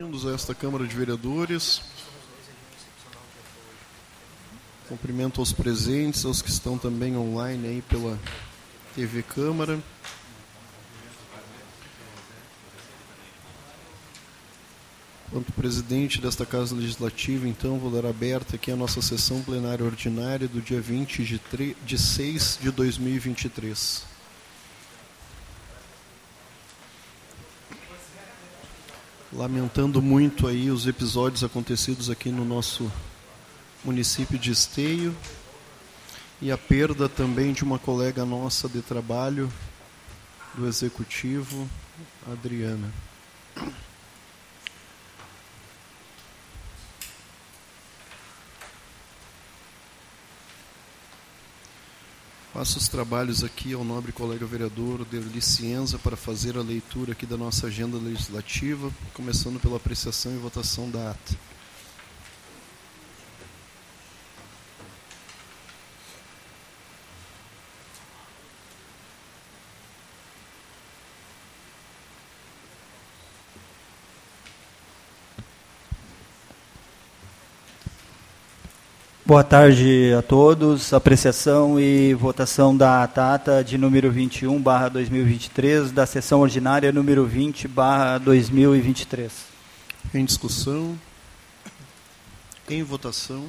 Bem-vindos a esta Câmara de Vereadores. Cumprimento aos presentes, aos que estão também online aí pela TV Câmara. Enquanto presidente desta Casa Legislativa, então, vou dar aberta aqui a nossa sessão plenária ordinária do dia 20 de 6 de 2023. Lamentando muito aí os episódios acontecidos aqui no nosso município de Esteio e a perda também de uma colega nossa de trabalho do Executivo, Adriana. Passo os trabalhos aqui ao nobre colega vereador de licença para fazer a leitura aqui da nossa agenda legislativa, começando pela apreciação e votação da ata. Boa tarde a todos. Apreciação e votação da ata de número 21/2023, da sessão ordinária número 20/2023. Em discussão. Em votação.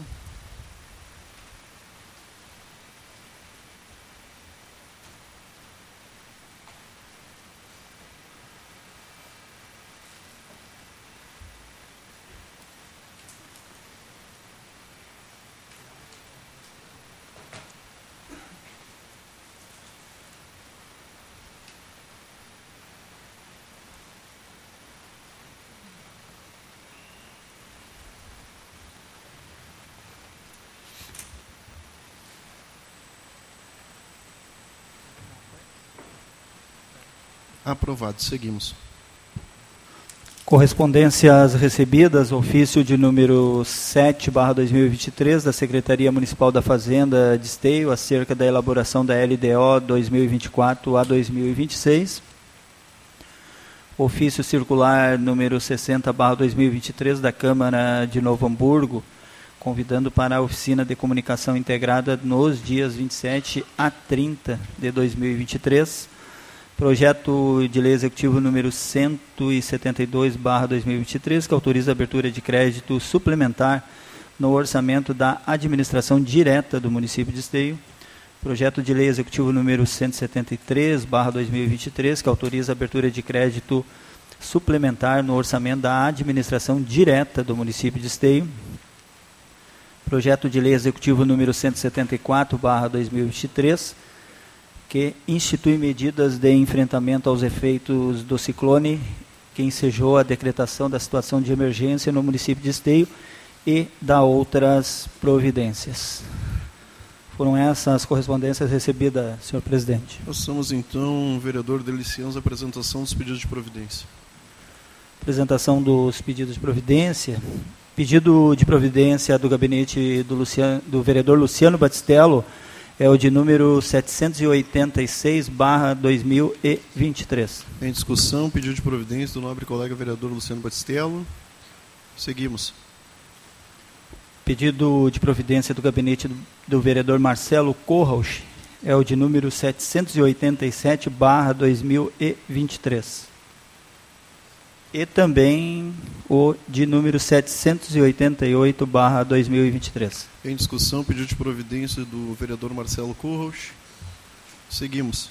Aprovado. Seguimos. Correspondências recebidas, ofício de número 7/2023 da Secretaria Municipal da Fazenda de Esteio, acerca da elaboração da LDO 2024 a 2026. Ofício circular número 60/2023 da Câmara de Novo Hamburgo, convidando para a oficina de comunicação integrada nos dias 27 a 30 de 2023. Projeto de lei executivo número 172/2023, que autoriza a abertura de crédito suplementar no orçamento da administração direta do município de Esteio. Projeto de lei executivo número 173/2023, que autoriza a abertura de crédito suplementar no orçamento da administração direta do município de Esteio. Projeto de lei executivo número 174/2023, que institui medidas de enfrentamento aos efeitos do ciclone, que ensejou a decretação da situação de emergência no município de Esteio e da outras providências. Foram essas as correspondências recebidas, senhor presidente. Passamos então, vereador Delicienzo, a apresentação dos pedidos de providência. Apresentação dos pedidos de providência. Pedido de providência do gabinete do vereador Luciano Batistello, é o de número 786/2023. Em discussão, pedido de providência do nobre colega vereador Luciano Batistello. Seguimos. Pedido de providência do gabinete do vereador Marcelo Corrauch, é o de número 787/2023. E também o de número 788/2023. Em discussão, pedido de providência do vereador Marcelo Corrauch. Seguimos.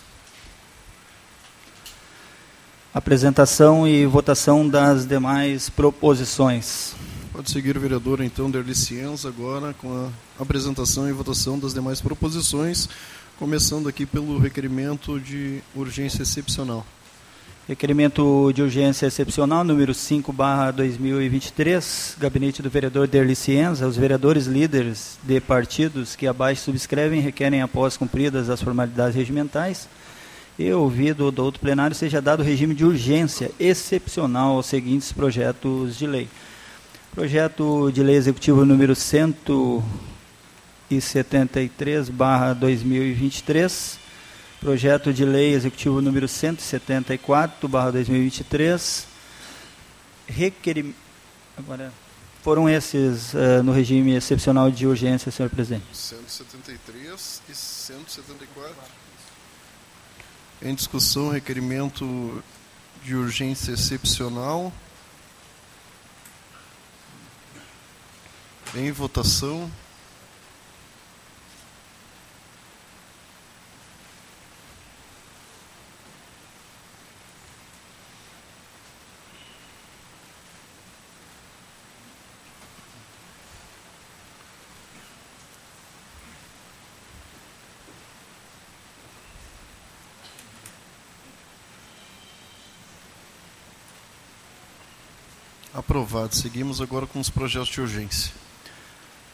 Apresentação e votação das demais proposições. Pode seguir o vereador, então, Derli Cienza, agora com a apresentação e votação das demais proposições, começando aqui pelo requerimento de urgência excepcional. Requerimento de urgência excepcional, número 5/2023, gabinete do vereador Derli Cienza. Os vereadores líderes de partidos que abaixo subscrevem requerem, após cumpridas as formalidades regimentais e ouvido do outro plenário, seja dado regime de urgência excepcional aos seguintes projetos de lei. Projeto de lei executivo número 173/2023. Projeto de lei executivo número 174/2023, Agora, foram esses no regime excepcional de urgência, senhor presidente? 173 e 174. Em discussão, requerimento de urgência excepcional. Em votação. Aprovado. Seguimos agora com os projetos de urgência.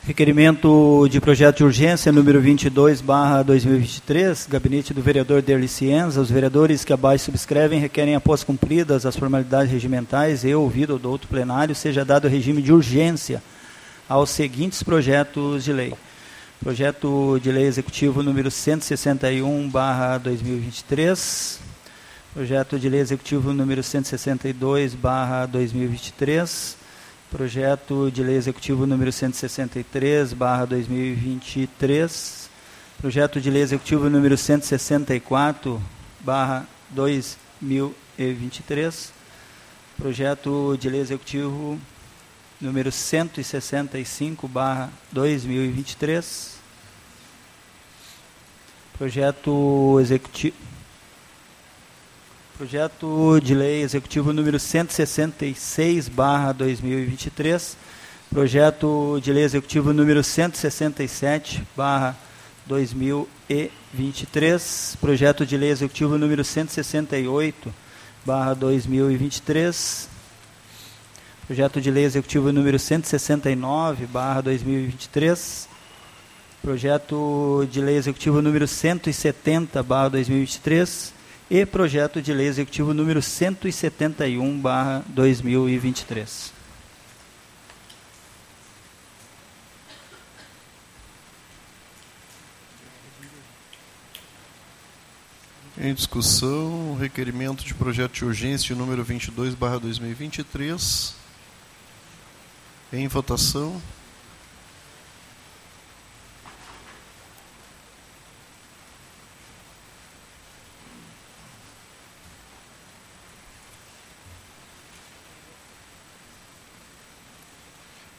Requerimento de projeto de urgência número 22/2023, gabinete do vereador Derli Cienza. Os vereadores que abaixo subscrevem requerem, após cumpridas as formalidades regimentais e ouvido do outro plenário, seja dado regime de urgência aos seguintes projetos de lei. Projeto de lei executivo número 161/2023. Projeto de lei executivo número 162/2023. Projeto de lei executivo número 163/2023. Projeto de lei executivo número 164/2023. Projeto de lei executivo número 165/2023. Projeto de lei executivo número 166/2023, projeto de lei executivo número 167/2023, projeto de lei executivo número 168/2023, projeto de lei executivo número 169/2023, projeto de lei executivo número 170/2023. E projeto de lei executivo número 171/2023. Em discussão, o requerimento de projeto de urgência de número 22/2023. Em votação.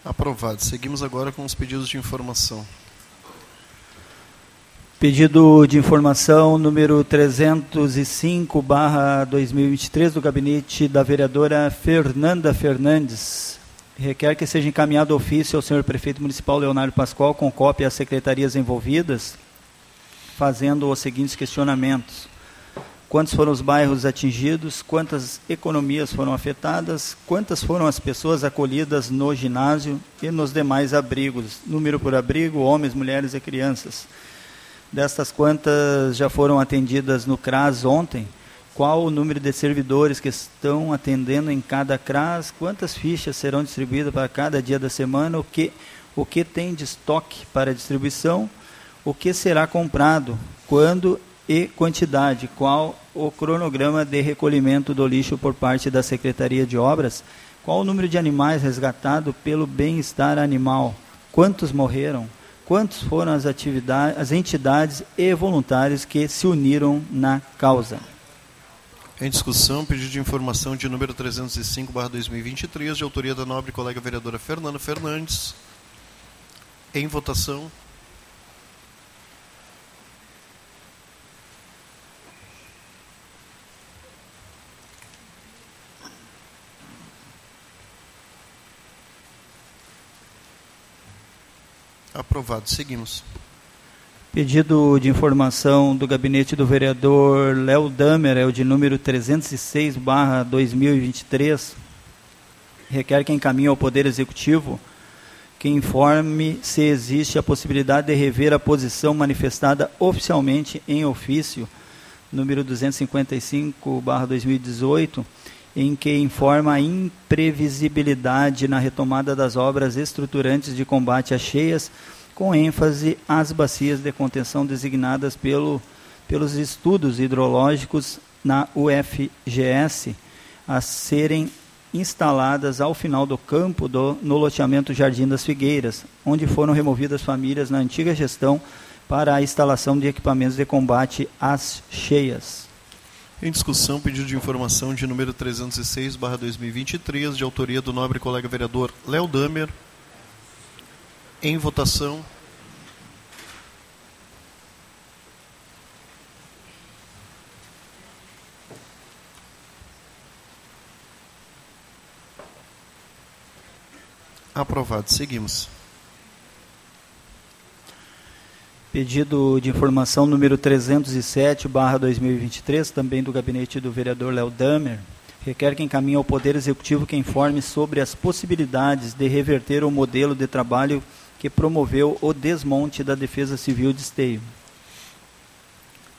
Aprovado. Seguimos agora com os pedidos de informação. Pedido de informação número 305/2023 do gabinete da vereadora Fernanda Fernandes. Requer que seja encaminhado ofício ao senhor prefeito municipal Leonardo Pascoal com cópia às secretarias envolvidas, fazendo os seguintes questionamentos. Quantos foram os bairros atingidos? Quantas economias foram afetadas? Quantas foram as pessoas acolhidas no ginásio e nos demais abrigos? Número por abrigo, homens, mulheres e crianças. Destas, quantas já foram atendidas no CRAS ontem? Qual o número de servidores que estão atendendo em cada CRAS? Quantas fichas serão distribuídas para cada dia da semana? O que tem de estoque para distribuição? O que será comprado? Quando e quantidade? Qual o cronograma de recolhimento do lixo por parte da Secretaria de Obras? Qual o número de animais resgatado pelo bem-estar animal? Quantos morreram? Quantos foram as entidades e voluntários que se uniram na causa? Em discussão, pedido de informação de número 305/2023, de autoria da nobre colega vereadora Fernanda Fernandes. Em votação. Aprovado. Seguimos. Pedido de informação do gabinete do vereador Léo Damer, é o de número 306/2023. Requer que encaminhe ao Poder Executivo que informe se existe a possibilidade de rever a posição manifestada oficialmente em ofício número 255/2018, em que informa a imprevisibilidade na retomada das obras estruturantes de combate às cheias, com ênfase às bacias de contenção designadas pelos estudos hidrológicos na UFGS a serem instaladas ao final do campo no loteamento Jardim das Figueiras, onde foram removidas famílias na antiga gestão para a instalação de equipamentos de combate às cheias. Em discussão, pedido de informação de número 306/2023, de autoria do nobre colega vereador Léo Damer. Em votação. Aprovado. Seguimos. Pedido de informação número 307/2023, também do gabinete do vereador Léo Damer, requer que encaminhe ao Poder Executivo que informe sobre as possibilidades de reverter o modelo de trabalho que promoveu o desmonte da Defesa Civil de Esteio.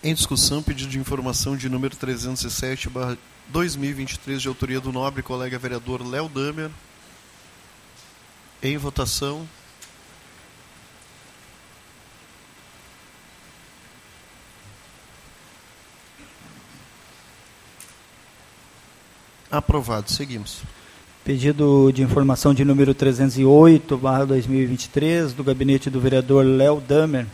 Em discussão, pedido de informação de número 307/2023, de autoria do nobre colega vereador Léo Damer. Em votação. Aprovado. Seguimos. Pedido de informação de número 308/2023, do gabinete do vereador Léo Damer,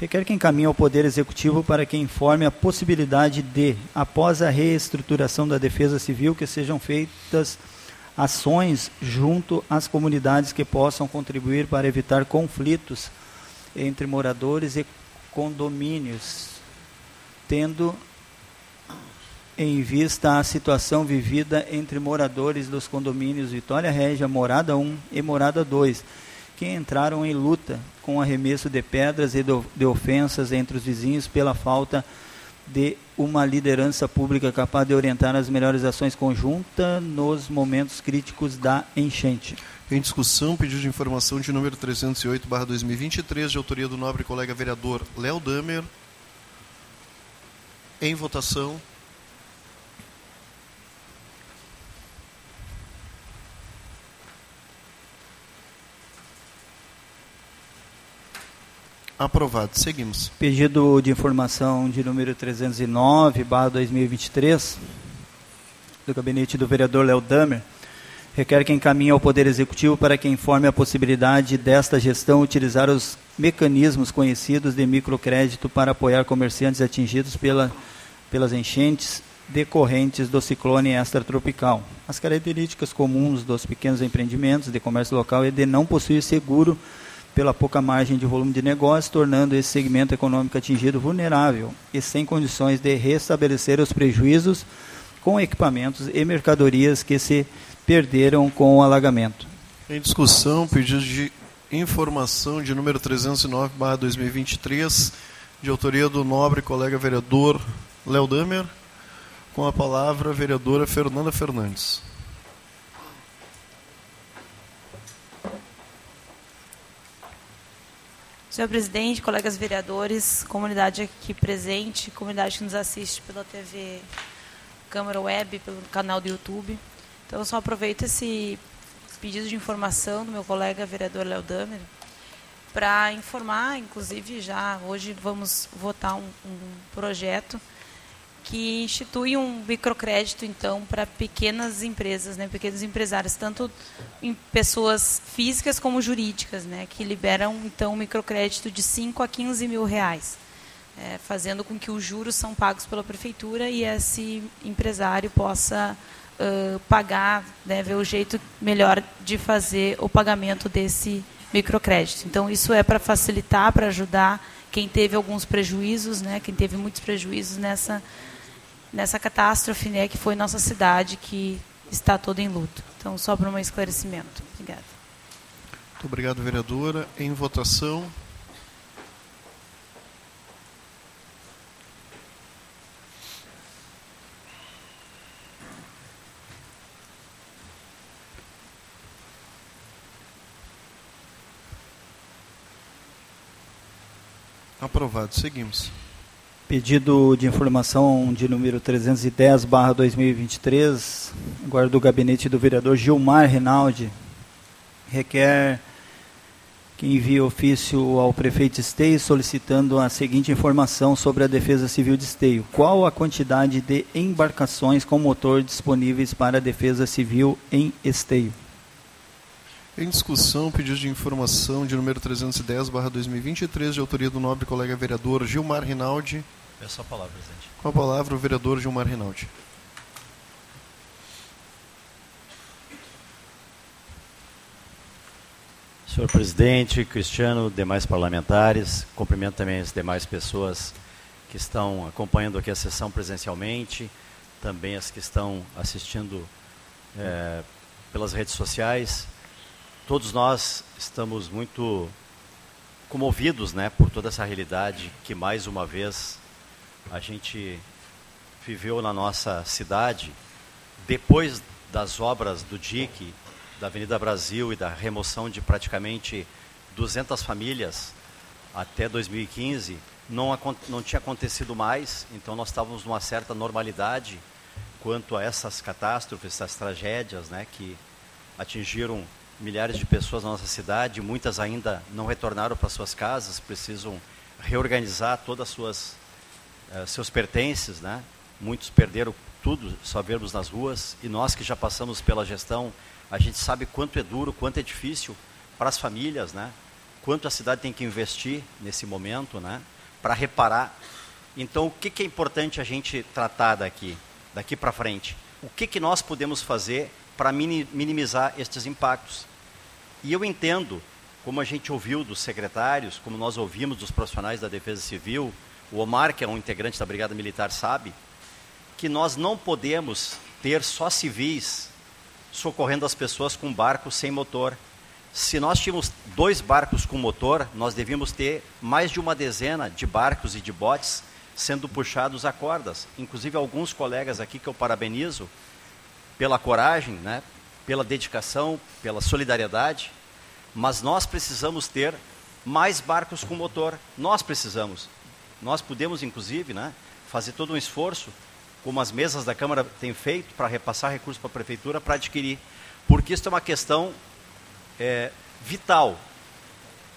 requer que encaminhe ao Poder Executivo para que informe a possibilidade de, após a reestruturação da Defesa Civil, que sejam feitas ações junto às comunidades que possam contribuir para evitar conflitos entre moradores e condomínios, tendo em vista a situação vivida entre moradores dos condomínios Vitória Regia, Morada 1 e Morada 2, que entraram em luta com arremesso de pedras e de ofensas entre os vizinhos pela falta de uma liderança pública capaz de orientar as melhores ações conjuntas nos momentos críticos da enchente. Em discussão, pedido de informação de número 308/2023, de autoria do nobre colega vereador Léo Damer. Em votação. Aprovado. Seguimos. Pedido de informação de número 309/2023, do gabinete do vereador Léo Damer, requer que encaminhe ao Poder Executivo para que informe a possibilidade desta gestão utilizar os mecanismos conhecidos de microcrédito para apoiar comerciantes atingidos pelas enchentes decorrentes do ciclone extratropical. As características comuns dos pequenos empreendimentos de comércio local é de não possuir seguro pela pouca margem de volume de negócio, tornando esse segmento econômico atingido vulnerável e sem condições de restabelecer os prejuízos com equipamentos e mercadorias que se perderam com o alagamento. Em discussão, pedido de informação de número 309/2023, de autoria do nobre colega vereador Léo Damer, com a palavra a vereadora Fernanda Fernandes. Senhor presidente, colegas vereadores, comunidade aqui presente, comunidade que nos assiste pela TV Câmara Web, pelo canal do YouTube. Então, eu só aproveito esse pedido de informação do meu colega vereador Léo Damer para informar, inclusive já hoje vamos votar um projeto que institui um microcrédito, então, para pequenas empresas, né, pequenos empresários, tanto em pessoas físicas como jurídicas, né, que liberam, então, um microcrédito de 5 a 15 mil reais, fazendo com que os juros são pagos pela prefeitura e esse empresário possa pagar, né, ver o jeito melhor de fazer o pagamento desse microcrédito. Então, isso é para facilitar, para ajudar quem teve alguns prejuízos, né, quem teve muitos prejuízos nessa catástrofe, né, que foi nossa cidade, que está toda em luto. Então, só para um esclarecimento. Obrigada. Muito obrigado, vereadora. Em votação. Aprovado. Seguimos. Pedido de informação de número 310/2023, agora do gabinete do vereador Gilmar Rinaldi, requer que que envia ofício ao prefeito Esteio solicitando a seguinte informação sobre a Defesa Civil de Esteio. Qual a quantidade de embarcações com motor disponíveis para a Defesa Civil em Esteio? Em discussão, pedido de informação de número 310/2023, de autoria do nobre colega vereador Gilmar Rinaldi. Peço a palavra, presidente. Com a palavra, o vereador Gilmar Rinaldi. Senhor presidente, Cristiano, demais parlamentares, cumprimento também as demais pessoas que estão acompanhando aqui a sessão presencialmente, também as que estão assistindo pelas redes sociais. Todos nós estamos muito comovidos, né, por toda essa realidade que, mais uma vez, a gente viveu na nossa cidade, depois das obras do DIC, da Avenida Brasil e da remoção de praticamente 200 famílias até 2015, não tinha acontecido mais, então nós estávamos numa certa normalidade quanto a essas catástrofes, essas tragédias, né, que atingiram milhares de pessoas na nossa cidade, muitas ainda não retornaram para suas casas, precisam reorganizar todas as seus pertences, né? Muitos perderam tudo, só vemos nas ruas, e nós que já passamos pela gestão, a gente sabe quanto é duro, quanto é difícil para as famílias, né? Quanto a cidade tem que investir nesse momento, né? Para reparar. Então, o que é importante a gente tratar daqui para frente? O que nós podemos fazer para minimizar estes impactos? E eu entendo, como a gente ouviu dos secretários, como nós ouvimos dos profissionais da Defesa Civil, o Omar, que é um integrante da Brigada Militar, sabe que nós não podemos ter só civis socorrendo as pessoas com barcos sem motor. Se nós tínhamos 2 barcos com motor, nós devíamos ter mais de uma dezena de barcos e de botes sendo puxados a cordas. Inclusive, alguns colegas aqui que eu parabenizo pela coragem, né, pela dedicação, pela solidariedade, mas nós precisamos ter mais barcos com motor. Nós precisamos. Nós podemos, inclusive, né, fazer todo um esforço, como as mesas da Câmara têm feito, para repassar recursos para a Prefeitura, para adquirir. Porque isso é uma questão vital.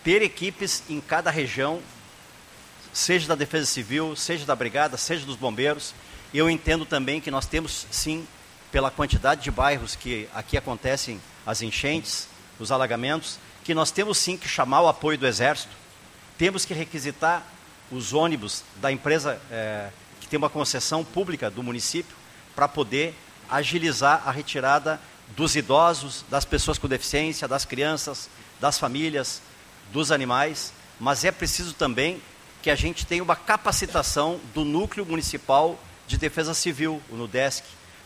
Ter equipes em cada região, seja da Defesa Civil, seja da Brigada, seja dos Bombeiros. Eu entendo também que nós temos, sim, pela quantidade de bairros que aqui acontecem as enchentes, os alagamentos, que nós temos, sim, que chamar o apoio do Exército. Temos que requisitar os ônibus da empresa que tem uma concessão pública do município, para poder agilizar a retirada dos idosos, das pessoas com deficiência, das crianças, das famílias, dos animais. Mas é preciso também que a gente tenha uma capacitação do Núcleo Municipal de Defesa Civil, o Nudesc,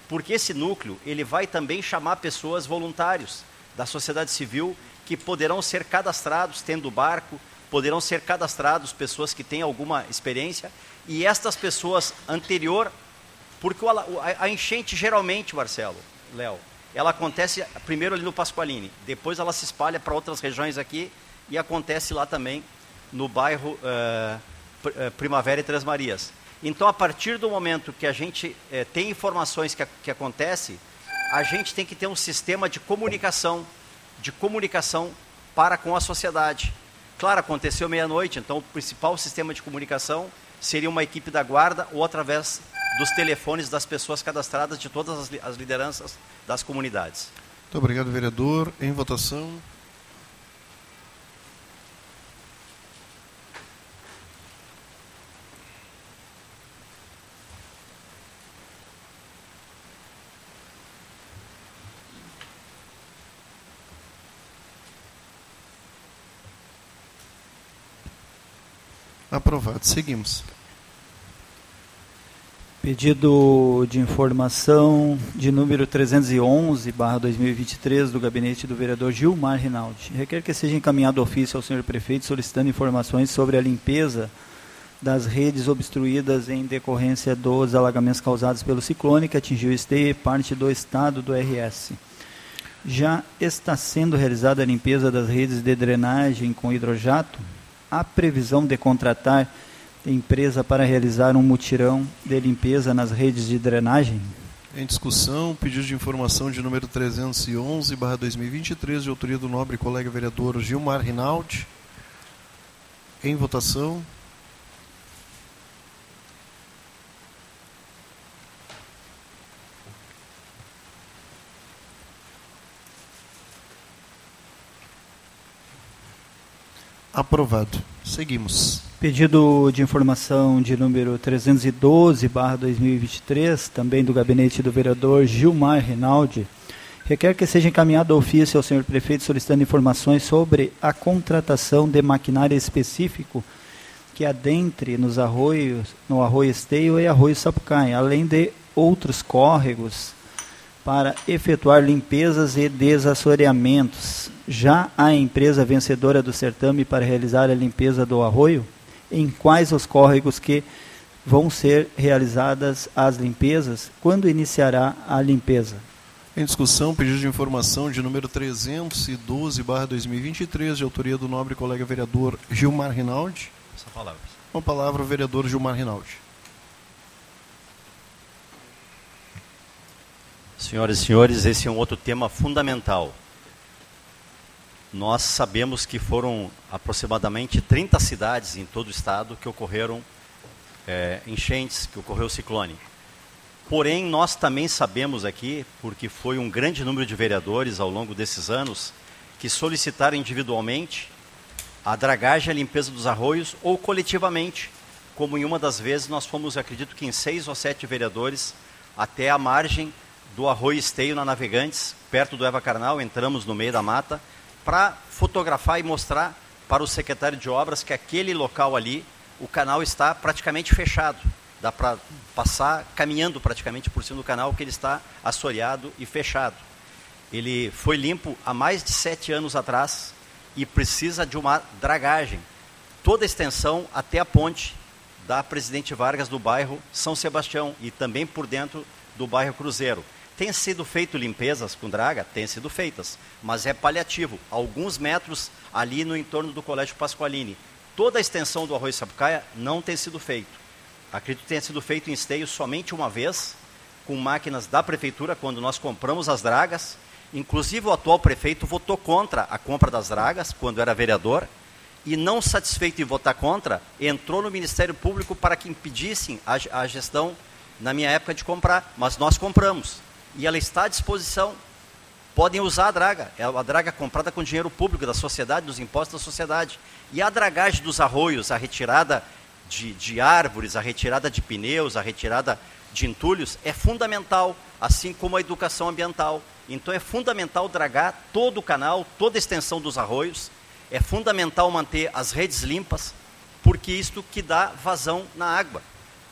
porque esse núcleo ele vai também chamar pessoas voluntários da sociedade civil que poderão ser cadastrados tendo barco, poderão ser cadastrados pessoas que têm alguma experiência, e estas pessoas anterior, porque a enchente geralmente, Marcelo, Léo, ela acontece primeiro ali no Pasqualini, depois ela se espalha para outras regiões aqui e acontece lá também no bairro Primavera e Três Marias. Então, a partir do momento que a gente tem informações que acontece, a gente tem que ter um sistema de comunicação para com a sociedade. Claro, aconteceu meia-noite, então o principal sistema de comunicação seria uma equipe da guarda ou através dos telefones das pessoas cadastradas de todas as lideranças das comunidades. Muito obrigado, vereador. Em votação. Aprovado. Seguimos. Pedido de informação de número 311/2023 do gabinete do vereador Gilmar Rinaldi. Requer que seja encaminhado ofício ao senhor prefeito solicitando informações sobre a limpeza das redes obstruídas em decorrência dos alagamentos causados pelo ciclone que atingiu Esteio e parte do estado do RS. Já está sendo realizada a limpeza das redes de drenagem com hidrojato? Há previsão de contratar empresa para realizar um mutirão de limpeza nas redes de drenagem? Em discussão, pedido de informação de número 311/2023, de autoria do nobre colega vereador Gilmar Rinaldi. Em votação. Aprovado. Seguimos. Pedido de informação de número 312/2023, também do gabinete do vereador Gilmar Rinaldi, requer que seja encaminhado ofício ao senhor prefeito solicitando informações sobre a contratação de maquinário específico que adentre nos arroios, no Arroio Esteio e Arroio Sapucaí, além de outros córregos, para efetuar limpezas e desassoreamentos. Já a empresa vencedora do certame para realizar a limpeza do arroio, em quais os córregos que vão ser realizadas as limpezas, quando iniciará a limpeza? Em discussão, pedido de informação de número 312/2023, de autoria do nobre colega vereador Gilmar Rinaldi. Com a palavra o vereador Gilmar Rinaldi. Senhoras e senhores, esse é um outro tema fundamental. Nós sabemos que foram aproximadamente 30 cidades em todo o estado que ocorreram enchentes, que ocorreu ciclone. Porém, nós também sabemos aqui, porque foi um grande número de vereadores ao longo desses anos, que solicitaram individualmente a dragagem e a limpeza dos arroios, ou coletivamente, como em uma das vezes nós fomos, acredito que em 6 ou 7 vereadores, até a margem do Arroio Esteio, na Navegantes, perto do Eva Carnal, entramos no meio da mata, para fotografar e mostrar para o secretário de obras que aquele local ali, o canal está praticamente fechado. Dá para passar caminhando praticamente por cima do canal, que ele está assoreado e fechado. Ele foi limpo há mais de 7 anos atrás e precisa de uma dragagem. Toda a extensão até a ponte da Presidente Vargas do bairro São Sebastião e também por dentro do bairro Cruzeiro. Tem sido feito limpezas com draga? Tem sido feitas, mas é paliativo. Alguns metros ali no entorno do Colégio Pasqualini. Toda a extensão do Arroio Sapucaia não tem sido feito. Acredito que tenha sido feito em Esteio somente uma vez, com máquinas da prefeitura, quando nós compramos as dragas. Inclusive o atual prefeito votou contra a compra das dragas, quando era vereador, e não satisfeito em votar contra, entrou no Ministério Público para que impedissem a gestão, na minha época, de comprar. Mas nós compramos. E ela está à disposição, podem usar a draga, é uma draga comprada com dinheiro público da sociedade, dos impostos da sociedade. E a dragagem dos arroios, a retirada de árvores, a retirada de pneus, a retirada de entulhos, é fundamental, assim como a educação ambiental. Então é fundamental dragar todo o canal, toda a extensão dos arroios, é fundamental manter as redes limpas, porque isto que dá vazão na água,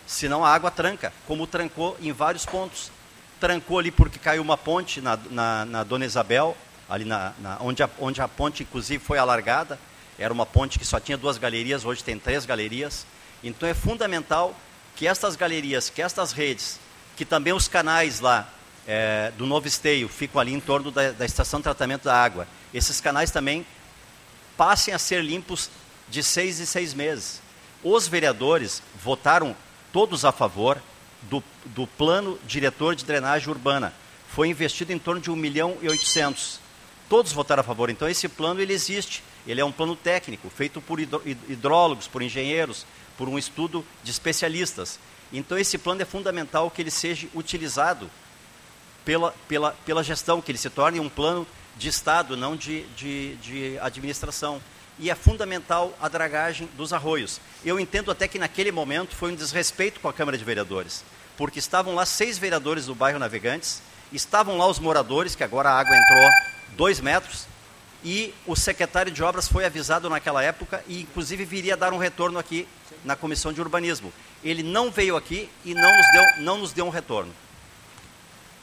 senão a água tranca, como trancou em vários pontos. Trancou ali porque caiu uma ponte na Dona Isabel, ali onde a ponte, inclusive, foi alargada. Era uma ponte que só tinha 2 galerias, hoje tem 3 galerias. Então, é fundamental que estas galerias, que estas redes, que também os canais lá do Novo Esteio, ficam ali em torno da estação de tratamento da água. Esses canais também passem a ser limpos de 6 em 6 meses. Os vereadores votaram todos a favor do plano diretor de drenagem urbana. Foi investido em torno de 1.800.000. Todos votaram a favor. Então, esse plano ele existe. Ele é um plano técnico, feito por hidrólogos, por engenheiros, por um estudo de especialistas. Então, esse plano é fundamental que ele seja utilizado pela gestão, que ele se torne um plano de Estado, não de administração. E é fundamental a dragagem dos arroios. Eu entendo até que naquele momento foi um desrespeito com a Câmara de Vereadores, porque estavam lá 6 vereadores do bairro Navegantes, estavam lá os moradores, que agora a água entrou 2 metros, e o secretário de obras foi avisado naquela época e, inclusive, viria dar um retorno aqui na Comissão de Urbanismo. Ele não veio aqui e não nos deu um retorno.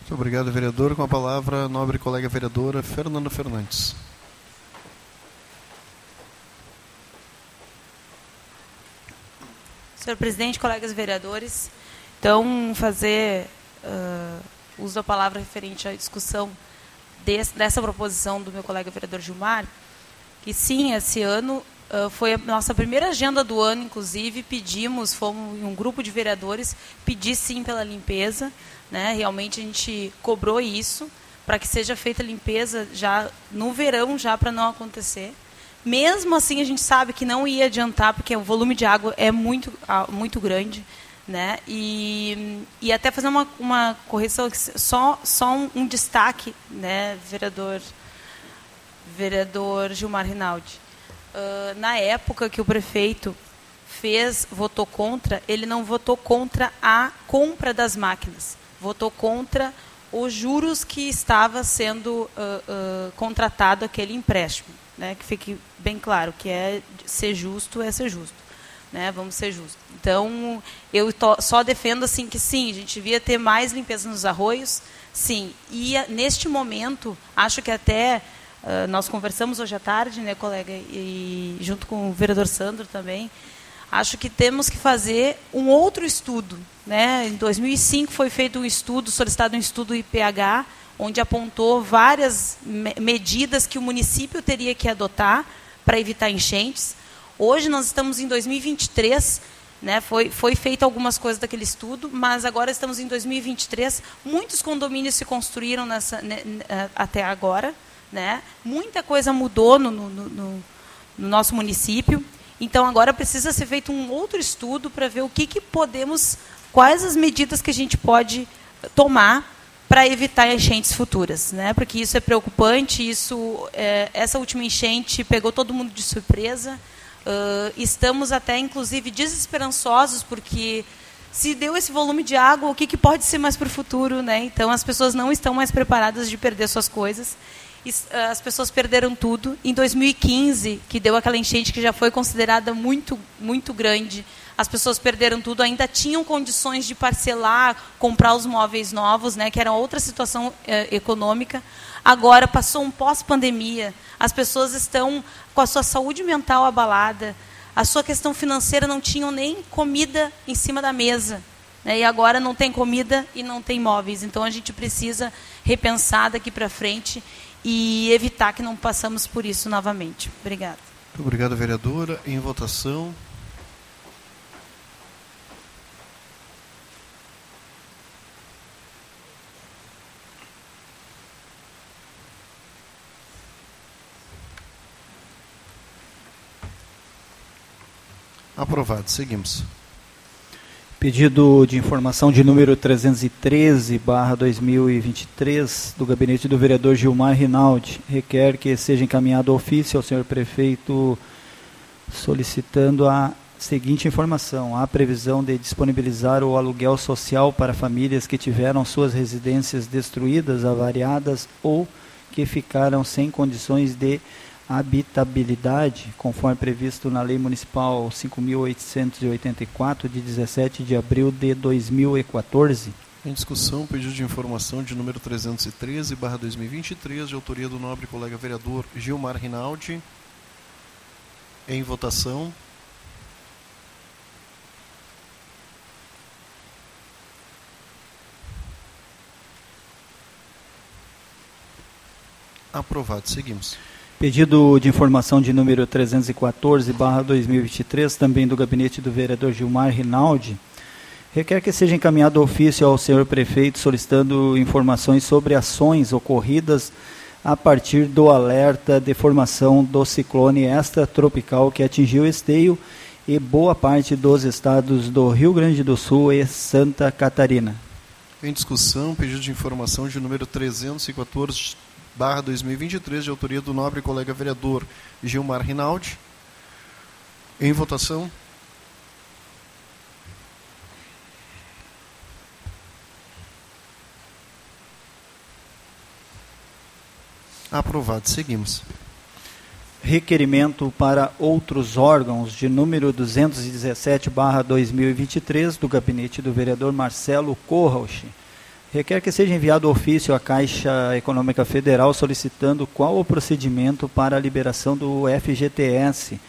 Muito obrigado, vereador. Com a palavra, a nobre colega vereadora Fernanda Fernandes. Senhor presidente, colegas vereadores, então fazer uso da palavra referente à discussão dessa proposição do meu colega vereador Gilmar, que sim, esse ano Foi a nossa primeira agenda do ano, inclusive, pedimos, fomos um grupo de vereadores, pedir sim pela limpeza, né? Realmente a gente cobrou isso, para que seja feita a limpeza já no verão, já para não acontecer. Mesmo assim, a gente sabe que não ia adiantar, porque o volume de água é muito grande, né? E até fazer uma correção, só um destaque, né, vereador Gilmar Rinaldi. Na época que o prefeito votou contra, ele não votou contra a compra das máquinas, votou contra os juros que estava sendo contratado aquele empréstimo, né? Que fique bem claro que é ser justo, né? Vamos ser justos. Então, eu só defendo assim que sim, a gente devia ter mais limpeza nos arroios, sim. E neste momento, acho que até nós conversamos hoje à tarde, né, colega, e junto com o vereador Sandro também, acho que temos que fazer um outro estudo, né? Em 2005 foi feito um estudo, solicitado um estudo IPH, onde apontou várias medidas que o município teria que adotar para evitar enchentes. Hoje nós estamos em 2023, né? Foi feita algumas coisas daquele estudo, mas agora estamos em 2023, muitos condomínios se construíram até agora, né? Muita coisa mudou no nosso município, então agora precisa ser feito um outro estudo para ver o que podemos, quais as medidas que a gente pode tomar para evitar enchentes futuras, né? Porque isso é preocupante, essa última enchente pegou todo mundo de surpresa, estamos até inclusive desesperançosos, porque se deu esse volume de água, o que pode ser mais para o futuro, né? Então as pessoas não estão mais preparadas de perder suas coisas. As pessoas perderam tudo. Em 2015, que deu aquela enchente que já foi considerada muito, muito grande, as pessoas perderam tudo, ainda tinham condições de parcelar, comprar os móveis novos, né, que era outra situação econômica. Agora, passou um pós-pandemia, as pessoas estão com a sua saúde mental abalada, a sua questão financeira, não tinham nem comida em cima da mesa. E agora não tem comida e não tem móveis. Então, a gente precisa repensar daqui para frente e evitar que não passamos por isso novamente. Obrigada. Muito obrigado, vereadora. Em votação. Aprovado. Seguimos. Pedido de informação de número 313/2023 do gabinete do vereador Gilmar Rinaldi requer que seja encaminhado ofício ao senhor prefeito solicitando a seguinte informação: há previsão de disponibilizar o aluguel social para famílias que tiveram suas residências destruídas, avariadas ou que ficaram sem condições de habitabilidade, conforme previsto na Lei Municipal 5.884, de 17 de abril de 2014. Em discussão, pedido de informação de número 313/2023, de autoria do nobre colega vereador Gilmar Rinaldi. Em votação. Aprovado. Seguimos. Pedido de informação de número 314/2023, também do gabinete do vereador Gilmar Rinaldi, requer que seja encaminhado ofício ao senhor prefeito solicitando informações sobre ações ocorridas a partir do alerta de formação do ciclone extratropical que atingiu Esteio e boa parte dos estados do Rio Grande do Sul e Santa Catarina. Em discussão, pedido de informação de número 314/2023, de autoria do nobre colega vereador Gilmar Rinaldi. Em votação. Aprovado. Seguimos. Requerimento para outros órgãos de número 217/2023, do gabinete do vereador Marcelo Corrauch. Requer que seja enviado ofício à Caixa Econômica Federal solicitando qual o procedimento para a liberação do FGTS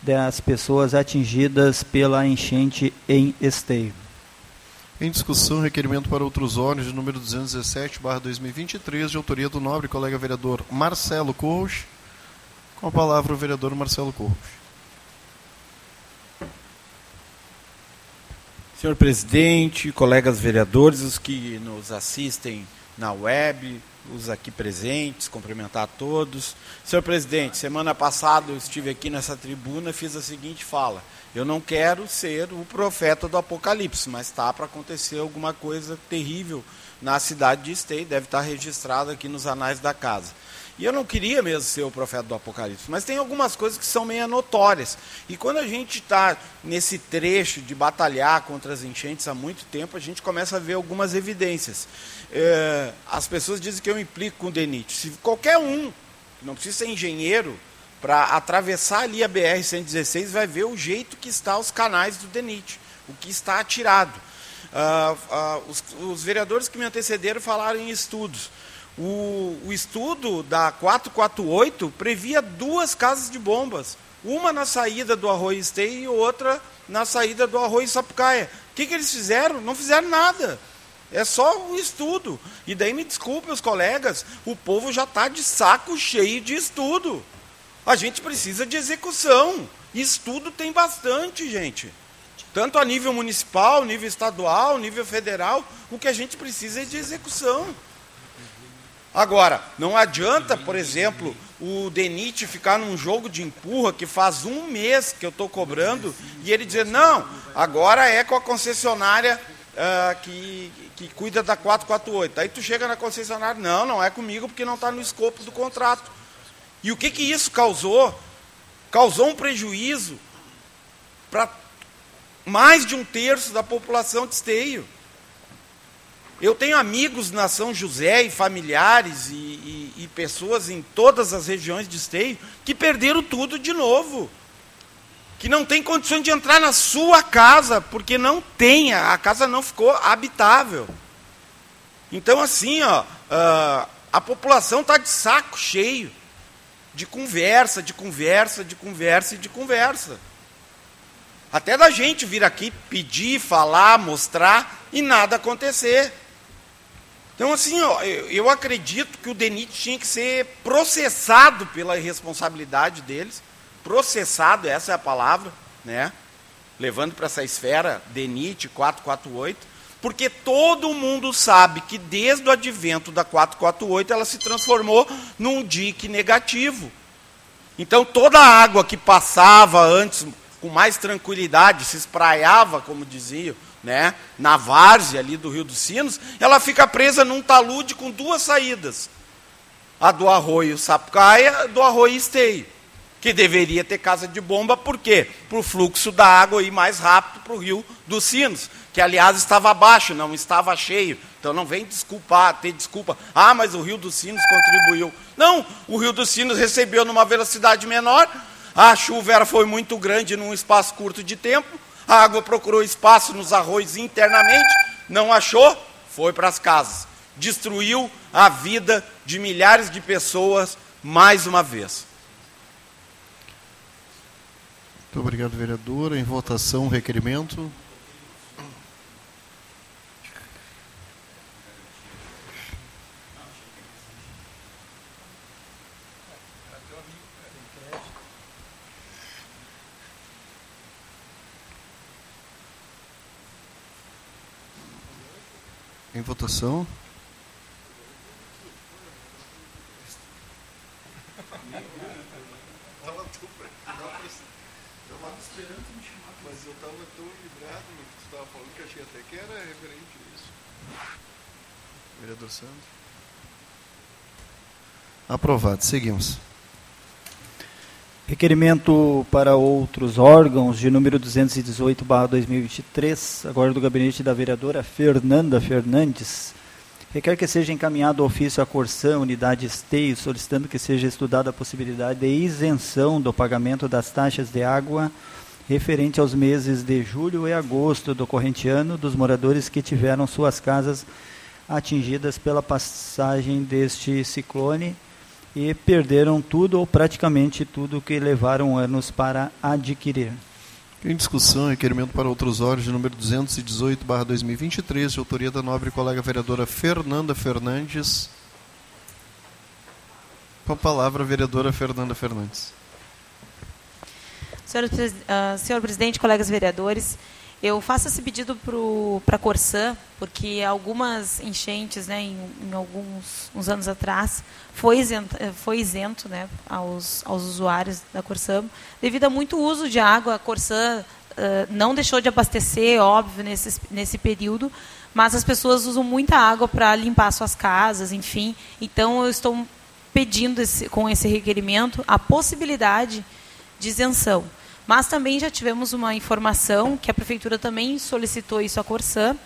das pessoas atingidas pela enchente em Esteio. Em discussão, requerimento para outros órgãos de número 217/2023, de autoria do nobre colega vereador Marcelo Corrauch. Com a palavra o vereador Marcelo Corrauch. Senhor presidente, colegas vereadores, os que nos assistem na web, os aqui presentes, cumprimentar a todos. Senhor presidente, semana passada eu estive aqui nessa tribuna e fiz a seguinte fala: eu não quero ser o profeta do apocalipse, mas está para acontecer alguma coisa terrível na cidade de Esteio, deve estar registrado aqui nos anais da casa. E eu não queria mesmo ser o profeta do apocalipse, mas tem algumas coisas que são meio notórias. E quando a gente está nesse trecho de batalhar contra as enchentes há muito tempo, a gente começa a ver algumas evidências. As pessoas dizem que eu implico com o DENIT. Se qualquer um, não precisa ser engenheiro, para atravessar ali a BR-116, vai ver o jeito que está os canais do DENIT, o que está atirado. Os vereadores que me antecederam falaram em estudos. O estudo da 448 previa duas casas de bombas, uma na saída do Arroio Esteio e outra na saída do Arroio Sapucaí. O que eles fizeram? Não fizeram nada. É só o estudo. E daí, me desculpem os colegas, o povo já está de saco cheio de estudo. A gente precisa de execução. Estudo tem bastante, gente. Tanto a nível municipal, nível estadual, nível federal, o que a gente precisa é de execução. Agora, não adianta, por exemplo, o DENIT ficar num jogo de empurra que faz um mês que eu estou cobrando e ele dizer, não, agora é com a concessionária que cuida da 448. Aí tu chega na concessionária, não é comigo porque não está no escopo do contrato. E o que isso causou? Causou um prejuízo para mais de um terço da população de Esteio. Eu tenho amigos na São José e familiares e pessoas em todas as regiões de Esteio que perderam tudo de novo, que não tem condições de entrar na sua casa, porque não tem, a casa não ficou habitável. Então, assim, a população está de saco cheio de conversa. Até da gente vir aqui pedir, falar, mostrar e nada acontecer. Então, assim, eu acredito que o DENIT tinha que ser processado pela irresponsabilidade deles. Processado, essa é a palavra, né? Levando para essa esfera, DENIT 448. Porque todo mundo sabe que desde o advento da 448 ela se transformou num dique negativo. Então, toda a água que passava antes com mais tranquilidade, se espraiava, como diziam, né, na várzea ali do Rio dos Sinos, ela fica presa num talude com duas saídas. A do Arroio Sapucaí, do Arroio Esteio, que deveria ter casa de bomba, por quê? Para o fluxo da água ir mais rápido para o Rio dos Sinos, que, aliás, estava abaixo, não estava cheio. Então, não vem ter desculpa. Ah, mas o Rio dos Sinos contribuiu. Não, o Rio dos Sinos recebeu numa velocidade menor, a chuva foi muito grande num espaço curto de tempo, a água procurou espaço nos arroios internamente, não achou, foi para as casas. Destruiu a vida de milhares de pessoas mais uma vez. Muito obrigado, vereadora. Em votação, requerimento. Em votação. Eu estava esperando me chamar, mas eu estava tão vibrado no que tu estava falando que achei até que era referente a isso. Vereador Sandro. Aprovado. Seguimos. Requerimento para outros órgãos de número 218/2023, agora do gabinete da vereadora Fernanda Fernandes, requer que seja encaminhado ofício à Corsan, unidade Esteio, solicitando que seja estudada a possibilidade de isenção do pagamento das taxas de água referente aos meses de julho e agosto do corrente ano dos moradores que tiveram suas casas atingidas pela passagem deste ciclone e perderam tudo ou praticamente tudo que levaram anos para adquirir. Em discussão, requerimento para outros órgãos de número 218/2023, de autoria da nobre colega vereadora Fernanda Fernandes. Com a palavra, a vereadora Fernanda Fernandes. Senhor presidente, colegas vereadores, Eu faço esse pedido para a Corsan, porque algumas enchentes, né, em alguns anos atrás, foi isento, né, aos usuários da Corsan, devido a muito uso de água. A Corsan não deixou de abastecer, óbvio, nesse período, mas as pessoas usam muita água para limpar suas casas, enfim. Então, eu estou pedindo, com esse requerimento, a possibilidade de isenção. Mas também já tivemos uma informação que a Prefeitura também solicitou isso à Corsan,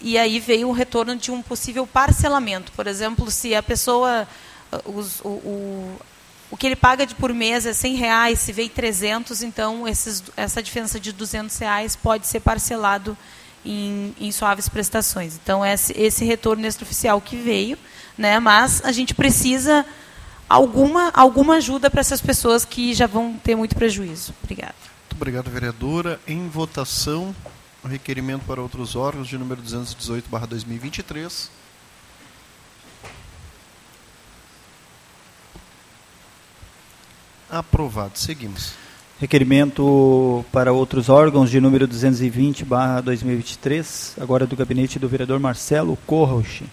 e aí veio o retorno de um possível parcelamento. Por exemplo, se a pessoa, o que ele paga por mês é R$100, se veio 300, então essa diferença de R$200 pode ser parcelado em suaves prestações. Então, esse retorno extraoficial que veio, né, mas a gente precisa... Alguma ajuda para essas pessoas que já vão ter muito prejuízo. Obrigada. Muito obrigado, vereadora. Em votação, o requerimento para outros órgãos de número 218/2023. Aprovado. Seguimos. Requerimento para outros órgãos de número 220/2023, agora do gabinete do vereador Marcelo Corrochi.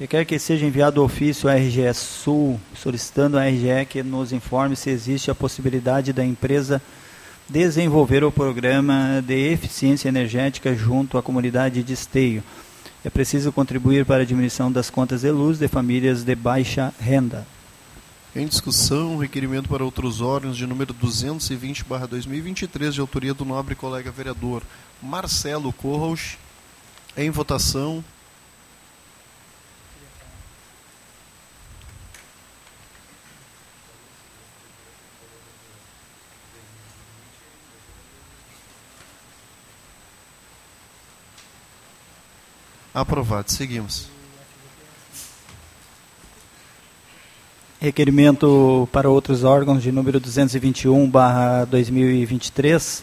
Requer que seja enviado ofício à RGE Sul, solicitando à RGE que nos informe se existe a possibilidade da empresa desenvolver o programa de eficiência energética junto à comunidade de Esteio. É preciso contribuir para a diminuição das contas de luz de famílias de baixa renda. Em discussão, requerimento para outros órgãos de número 220/2023, de autoria do nobre colega vereador Marcelo Corros. Em votação... Aprovado. Seguimos. Requerimento para outros órgãos de número 221/2023,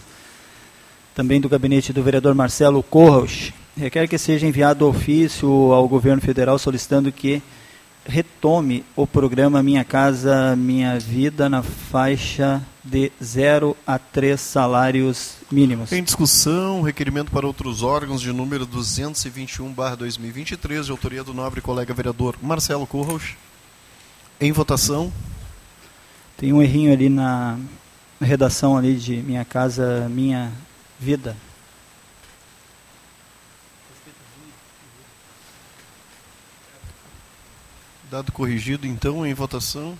também do gabinete do vereador Marcelo Corros. Requer que seja enviado ofício ao governo federal solicitando que retome o programa Minha Casa Minha Vida na faixa de 0 a 3 salários mínimos. Em discussão, requerimento para outros órgãos de número 221/2023, de autoria do nobre colega vereador Marcelo Corros. Em votação. Tem um errinho ali na redação ali de Minha Casa Minha Vida. Dado corrigido, então, em votação.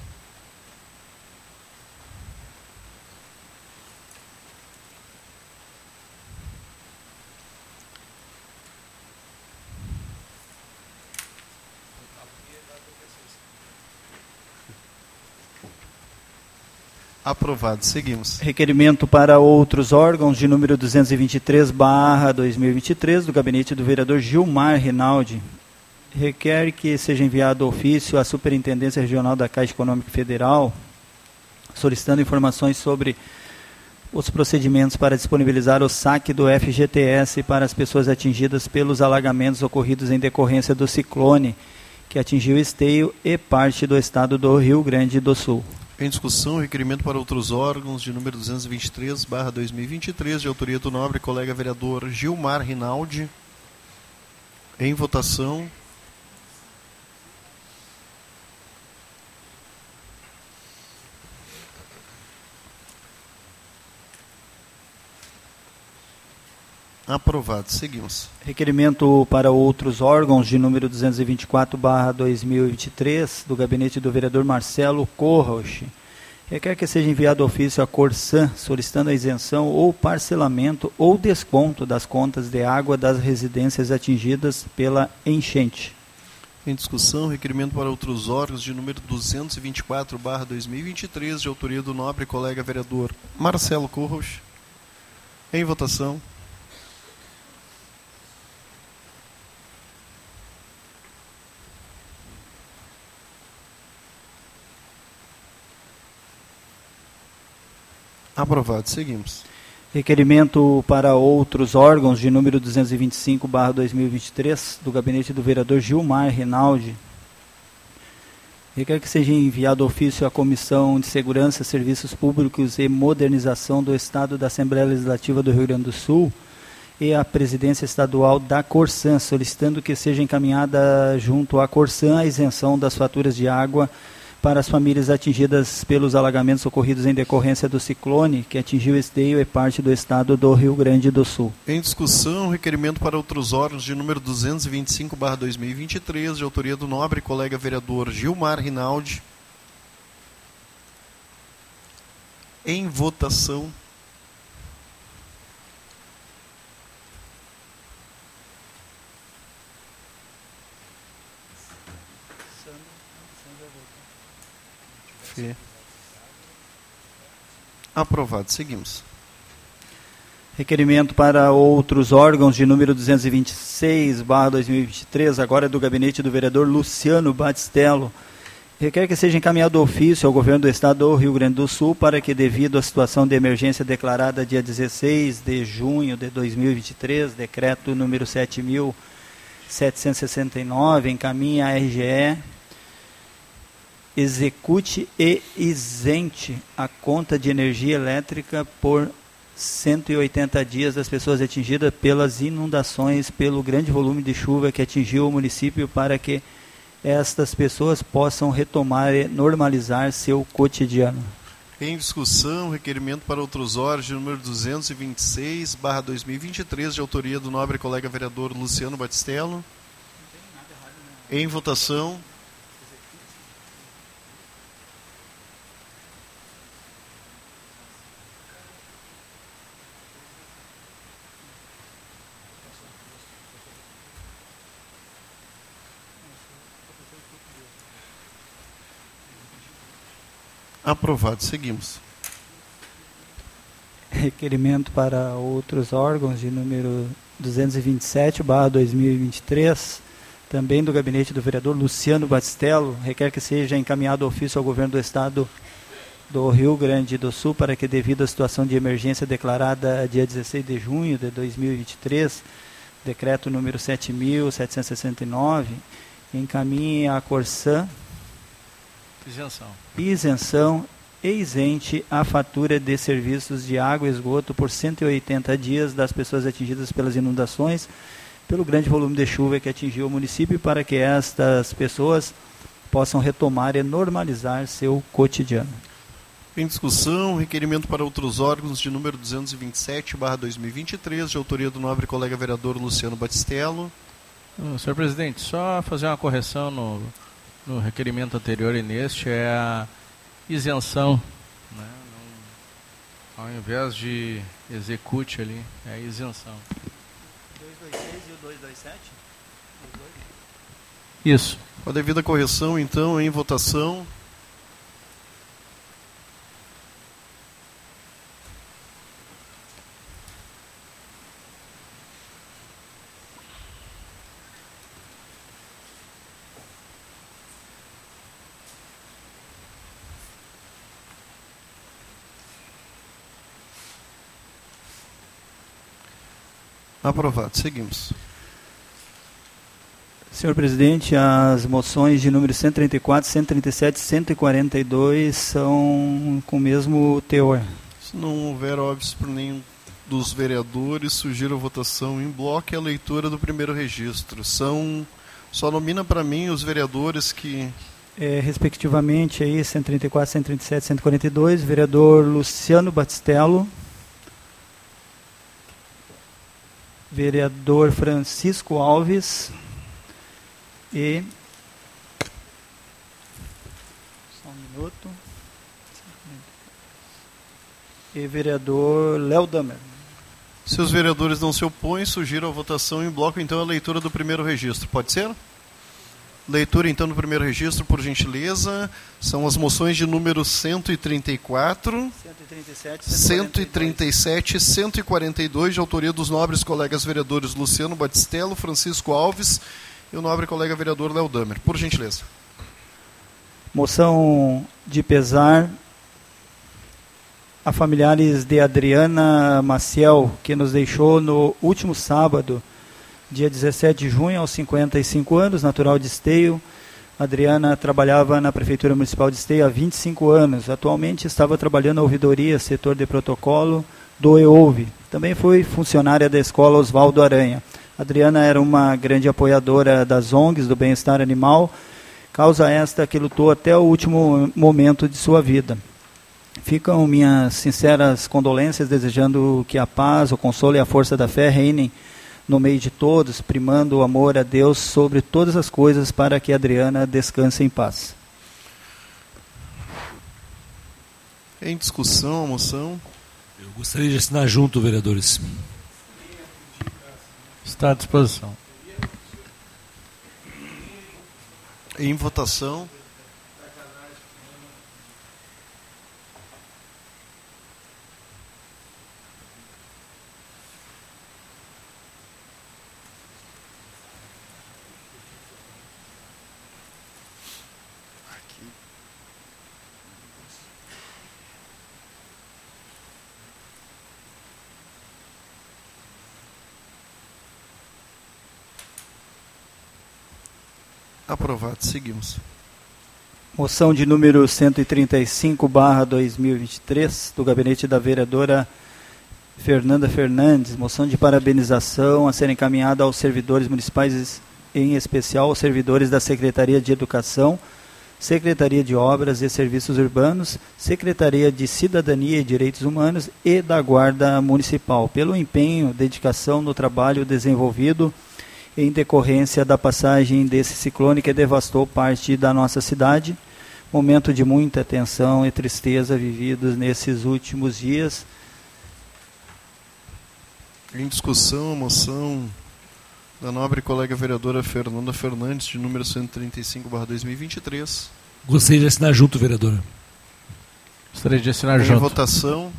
Aprovado. Seguimos. Requerimento para outros órgãos de número 223/2023, do gabinete do vereador Gilmar Rinaldi. Requer que seja enviado ofício à Superintendência Regional da Caixa Econômica Federal, solicitando informações sobre os procedimentos para disponibilizar o saque do FGTS para as pessoas atingidas pelos alagamentos ocorridos em decorrência do ciclone que atingiu Esteio e parte do estado do Rio Grande do Sul. Em discussão, requerimento para outros órgãos de número 223/2023, de autoria do nobre colega vereador Gilmar Rinaldi. Em votação. Aprovado. Seguimos. Requerimento para outros órgãos de número 224/2023, do gabinete do vereador Marcelo Corrochi. Requer que seja enviado ofício à Corsan, solicitando a isenção ou parcelamento ou desconto das contas de água das residências atingidas pela enchente. Em discussão, requerimento para outros órgãos de número 224/2023, de autoria do nobre colega vereador Marcelo Corrochi. Em votação. Aprovado. Seguimos. Requerimento para outros órgãos de número 225/2023, do gabinete do vereador Gilmar Rinaldi. Requer que seja enviado ofício à Comissão de Segurança, Serviços Públicos e Modernização do Estado da Assembleia Legislativa do Rio Grande do Sul e à Presidência Estadual da Corsan, solicitando que seja encaminhada junto à Corsan a isenção das faturas de água para as famílias atingidas pelos alagamentos ocorridos em decorrência do ciclone que atingiu Esteio e parte do estado do Rio Grande do Sul. Em discussão, requerimento para outros órgãos de número 225/2023, de autoria do nobre colega vereador Gilmar Rinaldi. Em votação. Aprovado. Seguimos. Requerimento para outros órgãos de número 226/2023, agora do gabinete do vereador Luciano Batistello. Requer que seja encaminhado ofício ao governo do estado do Rio Grande do Sul para que, devido à situação de emergência declarada dia 16 de junho de 2023, decreto número 7.769, encaminhe a RGE, execute e isente a conta de energia elétrica por 180 dias das pessoas atingidas pelas inundações, pelo grande volume de chuva que atingiu o município, para que estas pessoas possam retomar e normalizar seu cotidiano. Em discussão, requerimento para outros órgãos, número 226/2023, de autoria do nobre colega vereador Luciano Batistello. Não tem nada errado, né? Em votação. Aprovado. Seguimos. Requerimento para outros órgãos de número 227/2023, também do gabinete do vereador Luciano Batistello. Requer que seja encaminhado ofício ao governo do estado do Rio Grande do Sul para que, devido à situação de emergência declarada dia 16 de junho de 2023, decreto número 7.769, encaminhe a Corsan isenção e isente a fatura de serviços de água e esgoto por 180 dias das pessoas atingidas pelas inundações, pelo grande volume de chuva que atingiu o município, para que estas pessoas possam retomar e normalizar seu cotidiano. Em discussão, requerimento para outros órgãos de número 227/2023, de autoria do nobre colega vereador Luciano Batistello. Senhor presidente, só fazer uma correção no requerimento anterior e neste, é a isenção, né? Ao invés de execute ali, é isenção. 226 e o 227? Isso. Com a devida correção, então, em votação. Aprovado. Seguimos. Senhor presidente, as moções de número 134, 137 e 142 são com o mesmo teor. Se não houver óbitos por nenhum dos vereadores, sugiro a votação em bloco e a leitura do primeiro registro. Só nomina para mim os vereadores que... respectivamente, aí, 134, 137 e 142, vereador Luciano Batistello, vereador Francisco Alves e... Só um minuto. E vereador Léo Damer. Se os vereadores não se opõem, sugiro a votação em bloco, então, a leitura do primeiro registro. Pode ser? Leitura, então, do primeiro registro, por gentileza. São as moções de número 134... 137 e 142, de autoria dos nobres colegas vereadores Luciano Batistello, Francisco Alves e o nobre colega vereador Léo Damer. Por gentileza. Moção de pesar a familiares de Adriana Maciel, que nos deixou no último sábado, dia 17 de junho, aos 55 anos, natural de Esteio. Adriana trabalhava na Prefeitura Municipal de Esteio há 25 anos. Atualmente estava trabalhando na ouvidoria, setor de protocolo do EOV. Também foi funcionária da Escola Oswaldo Aranha. Adriana era uma grande apoiadora das ONGs, do bem-estar animal, causa esta que lutou até o último momento de sua vida. Ficam minhas sinceras condolências, desejando que a paz, o consolo e a força da fé reinem no meio de todos, primando o amor a Deus sobre todas as coisas, para que a Adriana descanse em paz. Em discussão, a moção? Eu gostaria de assinar junto, vereadores. Está à disposição. Em votação. Aprovado. Seguimos. Moção de número 135/2023, do gabinete da vereadora Fernanda Fernandes. Moção de parabenização a ser encaminhada aos servidores municipais, em especial aos servidores da Secretaria de Educação, Secretaria de Obras e Serviços Urbanos, Secretaria de Cidadania e Direitos Humanos e da Guarda Municipal, pelo empenho, dedicação no trabalho desenvolvido em decorrência da passagem desse ciclone que devastou parte da nossa cidade. Momento de muita tensão e tristeza vividos nesses últimos dias. Em discussão, a moção da nobre colega vereadora Fernanda Fernandes, de número 135/2023. Gostaria de assinar junto, vereadora. Gostaria de assinar junto. Em votação.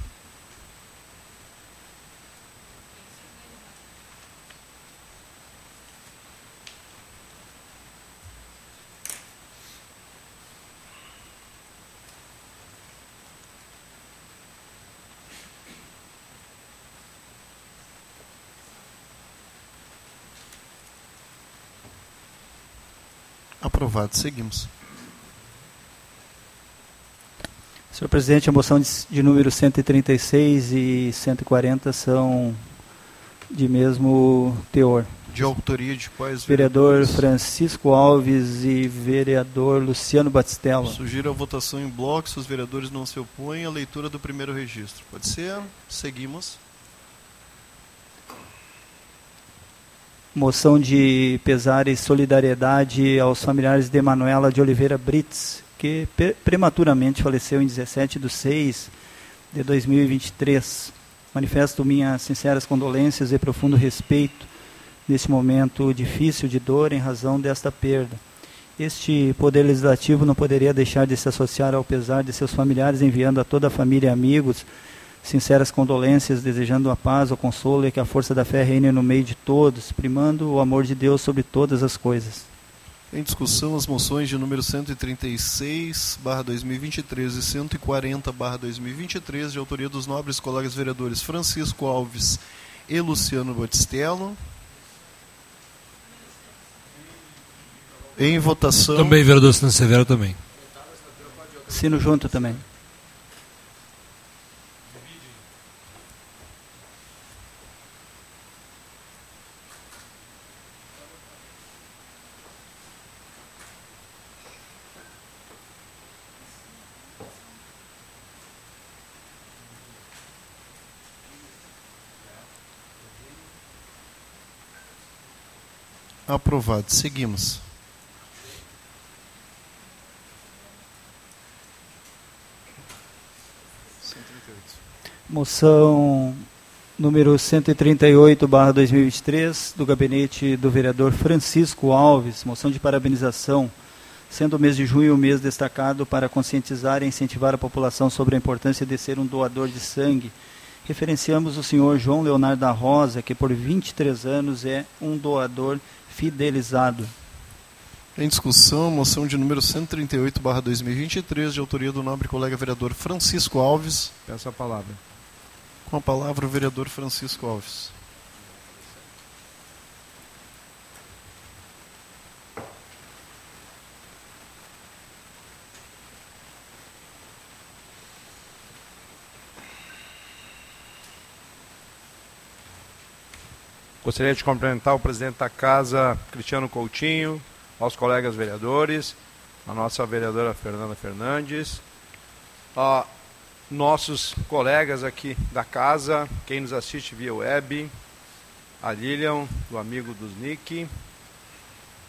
Aprovado. Seguimos. Senhor presidente, a moção de número 136 e 140 são de mesmo teor. De autoria de quais? Vereador Francisco Alves e vereador Luciano Batistella. Sugiro a votação em bloco, se os vereadores não se opõem à leitura do primeiro registro. Pode ser? Seguimos. Moção de pesar e solidariedade aos familiares de Manuela de Oliveira Brits, que prematuramente faleceu em 17/6/2023. Manifesto minhas sinceras condolências e profundo respeito nesse momento difícil de dor em razão desta perda. Este Poder Legislativo não poderia deixar de se associar ao pesar de seus familiares, enviando a toda a família e amigos sinceras condolências, desejando a paz, o consolo e que a força da fé reine no meio de todos, primando o amor de Deus sobre todas as coisas. Em discussão, as moções de número 136/2023 e 140/2023, de autoria dos nobres colegas vereadores Francisco Alves e Luciano Batistella. Em votação. Também, vereador Sino Severo, também. Sino junto também. Aprovado. Seguimos. Moção número 138/2023, do gabinete do vereador Francisco Alves. Moção de parabenização, sendo o mês de junho um mês destacado para conscientizar e incentivar a população sobre a importância de ser um doador de sangue. Referenciamos o senhor João Leonardo da Rosa, que por 23 anos é um doador fidelizado. Em discussão, moção de número 138/2023, de autoria do nobre colega vereador Francisco Alves. Peço a palavra. Com a palavra o vereador Francisco Alves. Gostaria de cumprimentar o presidente da Casa, Cristiano Coutinho, aos colegas vereadores, a nossa vereadora Fernanda Fernandes, a nossos colegas aqui da Casa, quem nos assiste via web, a Lilian, do amigo dos Nick,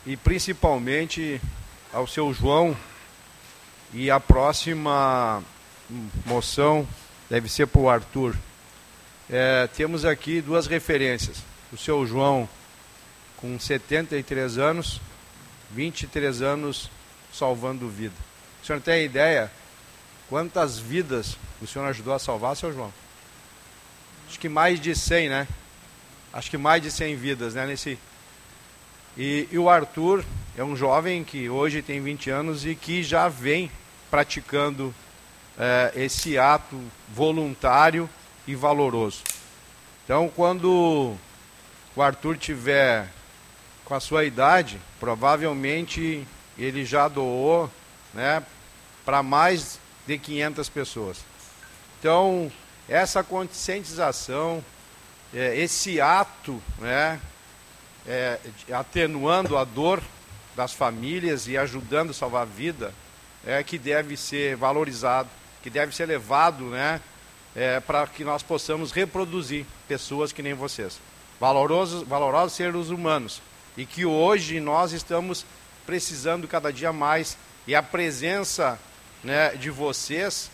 e principalmente ao seu João. E a próxima moção deve ser para o Arthur. Temos aqui duas referências. O seu João, com 73 anos, 23 anos salvando vida. O senhor tem ideia quantas vidas o senhor ajudou a salvar, seu João? Acho que mais de 100, né? Acho que mais de 100 vidas, né? E o Arthur é um jovem que hoje tem 20 anos e que já vem praticando esse ato voluntário e valoroso. Então, quando o Arthur tiver com a sua idade, provavelmente ele já doou, né, para mais de 500 pessoas. Então, essa conscientização, esse ato, né, atenuando a dor das famílias e ajudando a salvar a vida, que deve ser valorizado, que deve ser levado, né, para que nós possamos reproduzir pessoas que nem vocês. Valorosos seres humanos. E que hoje nós estamos precisando cada dia mais. E a presença, né, de vocês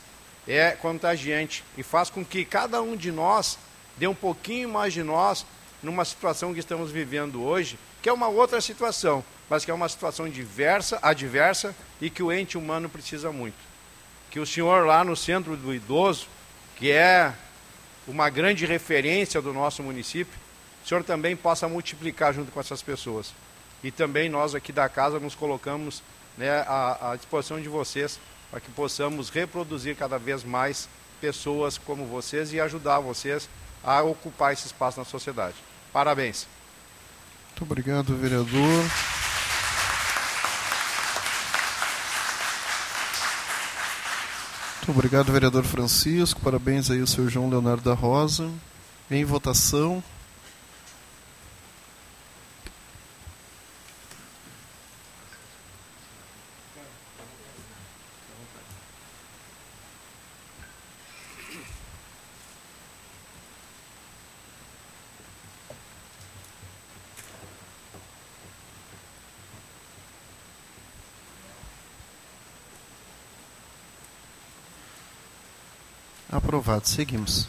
é contagiante. E faz com que cada um de nós dê um pouquinho mais de nós numa situação que estamos vivendo hoje, que é uma outra situação, mas que é uma situação adversa e que o ente humano precisa muito. Que o senhor lá no Centro do Idoso, que é uma grande referência do nosso município, o senhor também possa multiplicar junto com essas pessoas. E também nós aqui da Casa nos colocamos, né, à disposição de vocês, para que possamos reproduzir cada vez mais pessoas como vocês e ajudar vocês a ocupar esse espaço na sociedade. Parabéns. Muito obrigado, vereador. Muito obrigado, vereador Francisco. Parabéns aí ao senhor João Leonardo da Rosa. Em votação. Aprovado. Seguimos.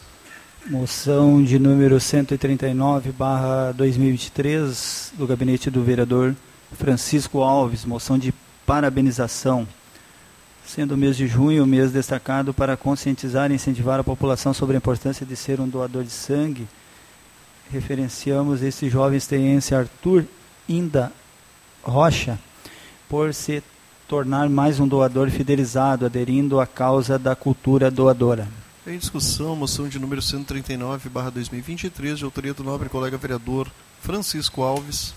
Moção de número 139/2023 do gabinete do vereador Francisco Alves, moção de parabenização, sendo o mês de junho o mês destacado para conscientizar e incentivar a população sobre a importância de ser um doador de sangue. Referenciamos esse jovem esteiense Arthur Inda Rocha por se tornar mais um doador fidelizado, aderindo à causa da cultura doadora. Em discussão, moção de número 139/2023, de autoria do nobre colega vereador Francisco Alves.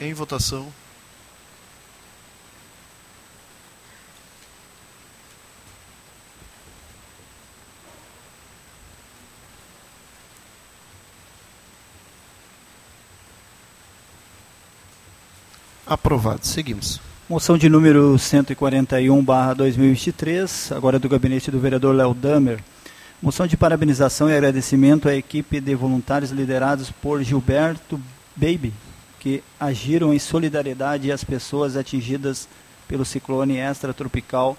Em votação. Aprovado. Seguimos. Moção de número 141/2023, agora do gabinete do vereador Léo Damer. Moção de parabenização e agradecimento à equipe de voluntários liderados por Gilberto Baby, que agiram em solidariedade às pessoas atingidas pelo ciclone extratropical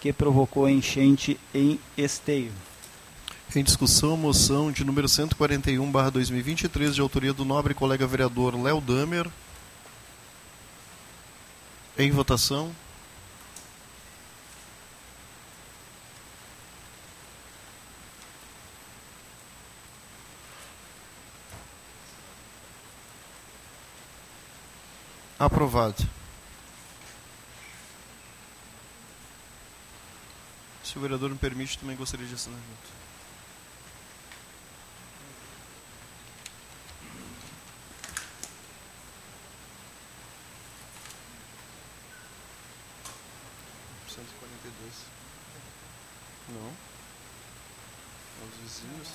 que provocou enchente em Esteio. Em discussão, moção de número 141/2023, de autoria do nobre colega vereador Léo Damer. Em votação. Aprovado. Se o vereador me permite, também gostaria de assinar junto. Não. Os vizinhos.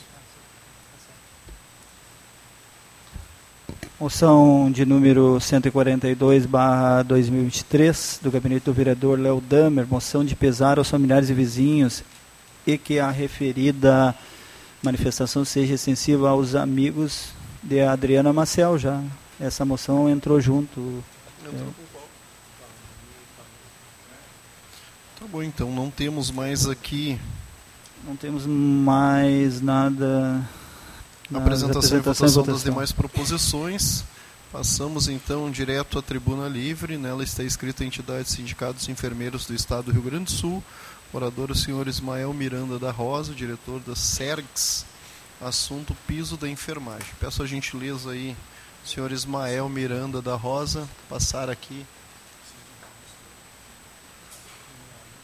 Moção de número 142/2023, do gabinete do vereador Léo Damer, moção de pesar aos familiares e vizinhos e que a referida manifestação seja extensiva aos amigos de Adriana Maciel. Já essa moção entrou junto. Tá bom, então não temos mais aqui. Não temos mais nada. Apresentação e votação das demais proposições. Passamos, então, direto à tribuna livre. Nela está escrita a entidade Sindicatos Enfermeiros do Estado do Rio Grande do Sul. Orador, o senhor Ismael Miranda da Rosa, diretor da SERGS. Assunto, piso da enfermagem. Peço a gentileza aí, senhor Ismael Miranda da Rosa, passar aqui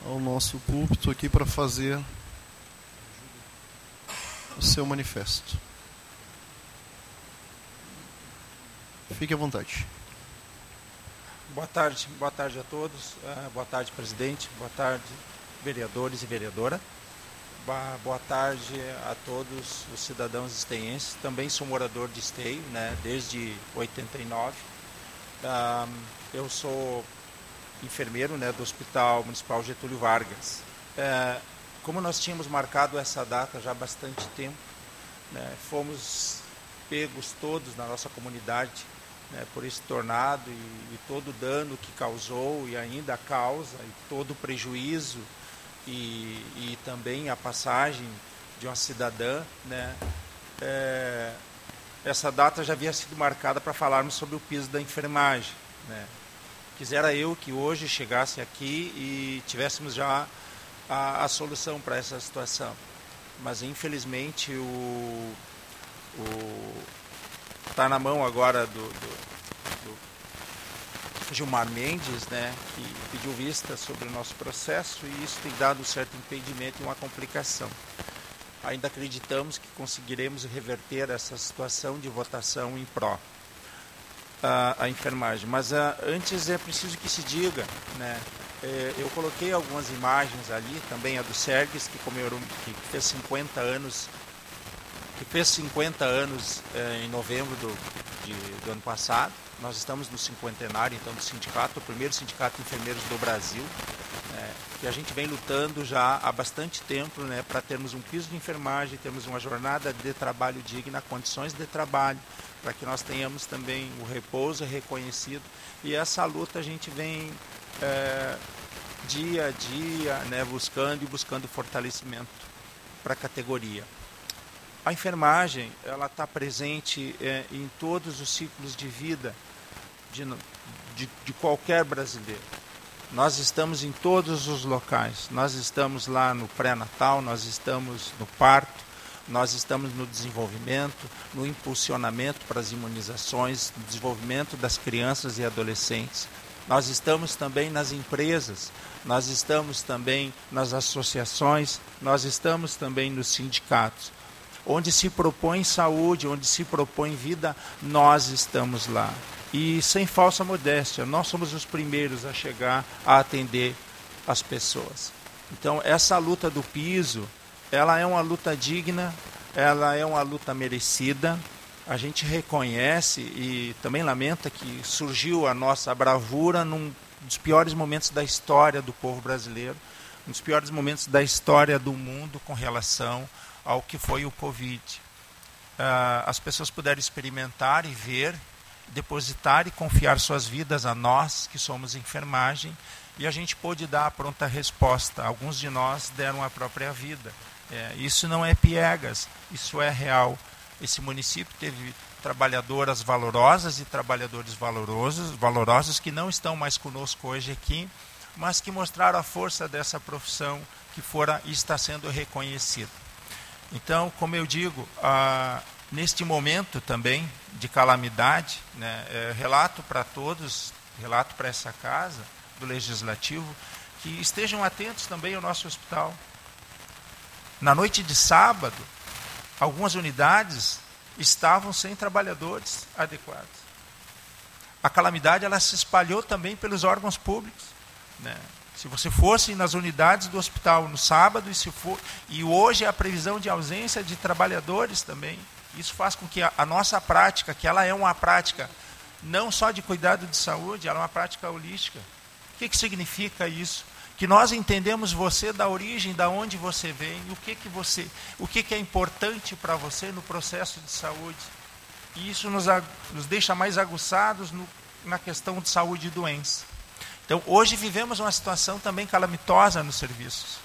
ao nosso púlpito aqui para fazer o seu manifesto. Fique à vontade. Boa tarde a todos. Boa tarde, presidente. Boa tarde, vereadores e vereadora. Boa tarde a todos os cidadãos esteienses. Também sou morador de Esteio, né, desde 89. Eu sou enfermeiro, né, do Hospital Municipal Getúlio Vargas. Como nós tínhamos marcado essa data já há bastante tempo, né, fomos pegos todos na nossa comunidade, né, por esse tornado e todo o dano que causou e ainda causa, e todo o prejuízo e também a passagem de uma cidadã, né, essa data já havia sido marcada para falarmos sobre o piso da enfermagem, né. Quisera eu que hoje chegasse aqui e tivéssemos já a solução para essa situação, mas infelizmente está na mão agora do Gilmar Mendes, né, que pediu vista sobre o nosso processo, e isso tem dado um certo impedimento e uma complicação. Ainda acreditamos que conseguiremos reverter essa situação de votação em pró à enfermagem. Mas antes é preciso que se diga, né, eu coloquei algumas imagens ali, também a do SERGS, que fez 50 anos... que fez 50 anos em novembro do ano passado. Nós estamos no cinquentenário, então, do sindicato, o primeiro sindicato de enfermeiros do Brasil, que a gente vem lutando já há bastante tempo, né, para termos um piso de enfermagem, termos uma jornada de trabalho digna, condições de trabalho, para que nós tenhamos também o repouso reconhecido. E essa luta a gente vem dia a dia, né, buscando fortalecimento para a categoria. A enfermagem, ela está presente em todos os ciclos de vida de qualquer brasileiro. Nós estamos em todos os locais. Nós estamos lá no pré-natal, nós estamos no parto, nós estamos no desenvolvimento, no impulsionamento para as imunizações, no desenvolvimento das crianças e adolescentes. Nós estamos também nas empresas, nós estamos também nas associações, nós estamos também nos sindicatos. Onde se propõe saúde, onde se propõe vida, nós estamos lá. E sem falsa modéstia, nós somos os primeiros a chegar a atender as pessoas. Então, essa luta do piso, ela é uma luta digna, ela é uma luta merecida. A gente reconhece e também lamenta que surgiu a nossa bravura num dos piores momentos da história do povo brasileiro, um dos piores momentos da história do mundo com relação ao que foi o Covid. As pessoas puderam experimentar e ver, depositar e confiar suas vidas a nós, que somos enfermagem, e a gente pôde dar a pronta resposta. Alguns de nós deram a própria vida. Isso não é piegas, isso é real. Esse município teve trabalhadoras valorosas e trabalhadores valorosos que não estão mais conosco hoje aqui, mas que mostraram a força dessa profissão que fora e está sendo reconhecida. Então, como eu digo, neste momento também de calamidade, né, relato para todos, relato para essa casa do Legislativo, que estejam atentos também ao nosso hospital. Na noite de sábado, algumas unidades estavam sem trabalhadores adequados. A calamidade, ela se espalhou também pelos órgãos públicos, né? Se você fosse nas unidades do hospital no sábado, e hoje a previsão de ausência de trabalhadores também, Isso faz com que a nossa prática, que ela é uma prática não só de cuidado de saúde, ela é uma prática holística. O que significa isso? Que nós entendemos você da origem, da onde você vem, o que é importante para você no processo de saúde. E isso nos deixa mais aguçados na questão de saúde e doença. Então, hoje vivemos uma situação também calamitosa nos serviços.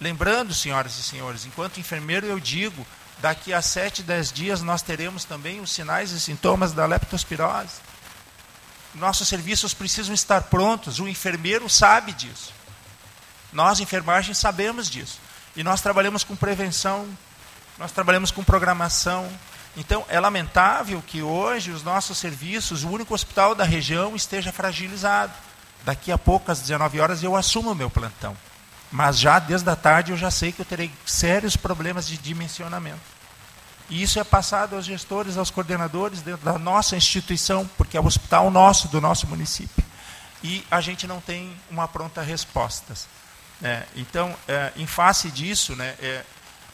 Lembrando, senhoras e senhores, enquanto enfermeiro eu digo, daqui a 7, 10 dias nós teremos também os sinais e sintomas da leptospirose. Nossos serviços precisam estar prontos, o enfermeiro sabe disso. Nós, enfermagem, sabemos disso. E nós trabalhamos com prevenção, nós trabalhamos com programação. Então, é lamentável que hoje os nossos serviços, o único hospital da região, esteja fragilizado. Daqui a pouco, às 19 horas, eu assumo o meu plantão. Mas já desde a tarde eu já sei que eu terei sérios problemas de dimensionamento. E isso é passado aos gestores, aos coordenadores dentro da nossa instituição, porque é o hospital nosso, do nosso município. E a gente não tem uma pronta resposta. Então, em face disso,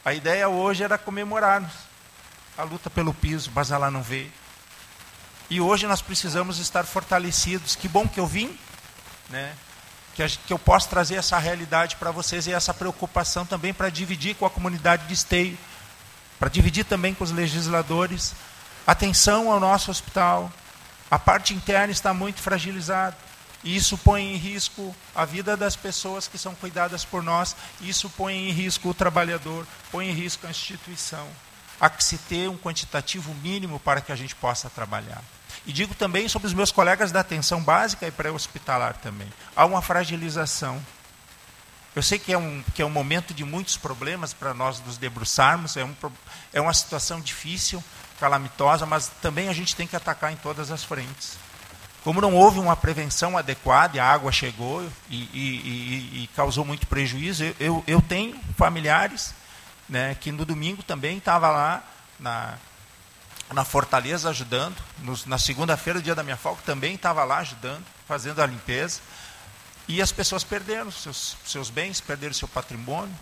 a ideia hoje era comemorarmos a luta pelo piso, mas ela não veio. E hoje nós precisamos estar fortalecidos. Que bom que eu vim, que eu posso trazer essa realidade para vocês e essa preocupação também para dividir com a comunidade de Esteio, para dividir também com os legisladores. Atenção ao nosso hospital. A parte interna está muito fragilizada. E isso põe em risco a vida das pessoas que são cuidadas por nós. Isso põe em risco o trabalhador, põe em risco a instituição. Há que se ter um quantitativo mínimo para que a gente possa trabalhar. E digo também sobre os meus colegas da atenção básica e pré-hospitalar também. Há uma fragilização. Eu sei que é um momento de muitos problemas para nós nos debruçarmos, é uma situação difícil, calamitosa, mas também a gente tem que atacar em todas as frentes. Como não houve uma prevenção adequada, e a água chegou e causou muito prejuízo, eu tenho familiares que no domingo também estava lá na Fortaleza ajudando, na segunda-feira, o dia da minha folga, também estava lá ajudando, fazendo a limpeza. E as pessoas perderam seus bens, perderam seu patrimônio.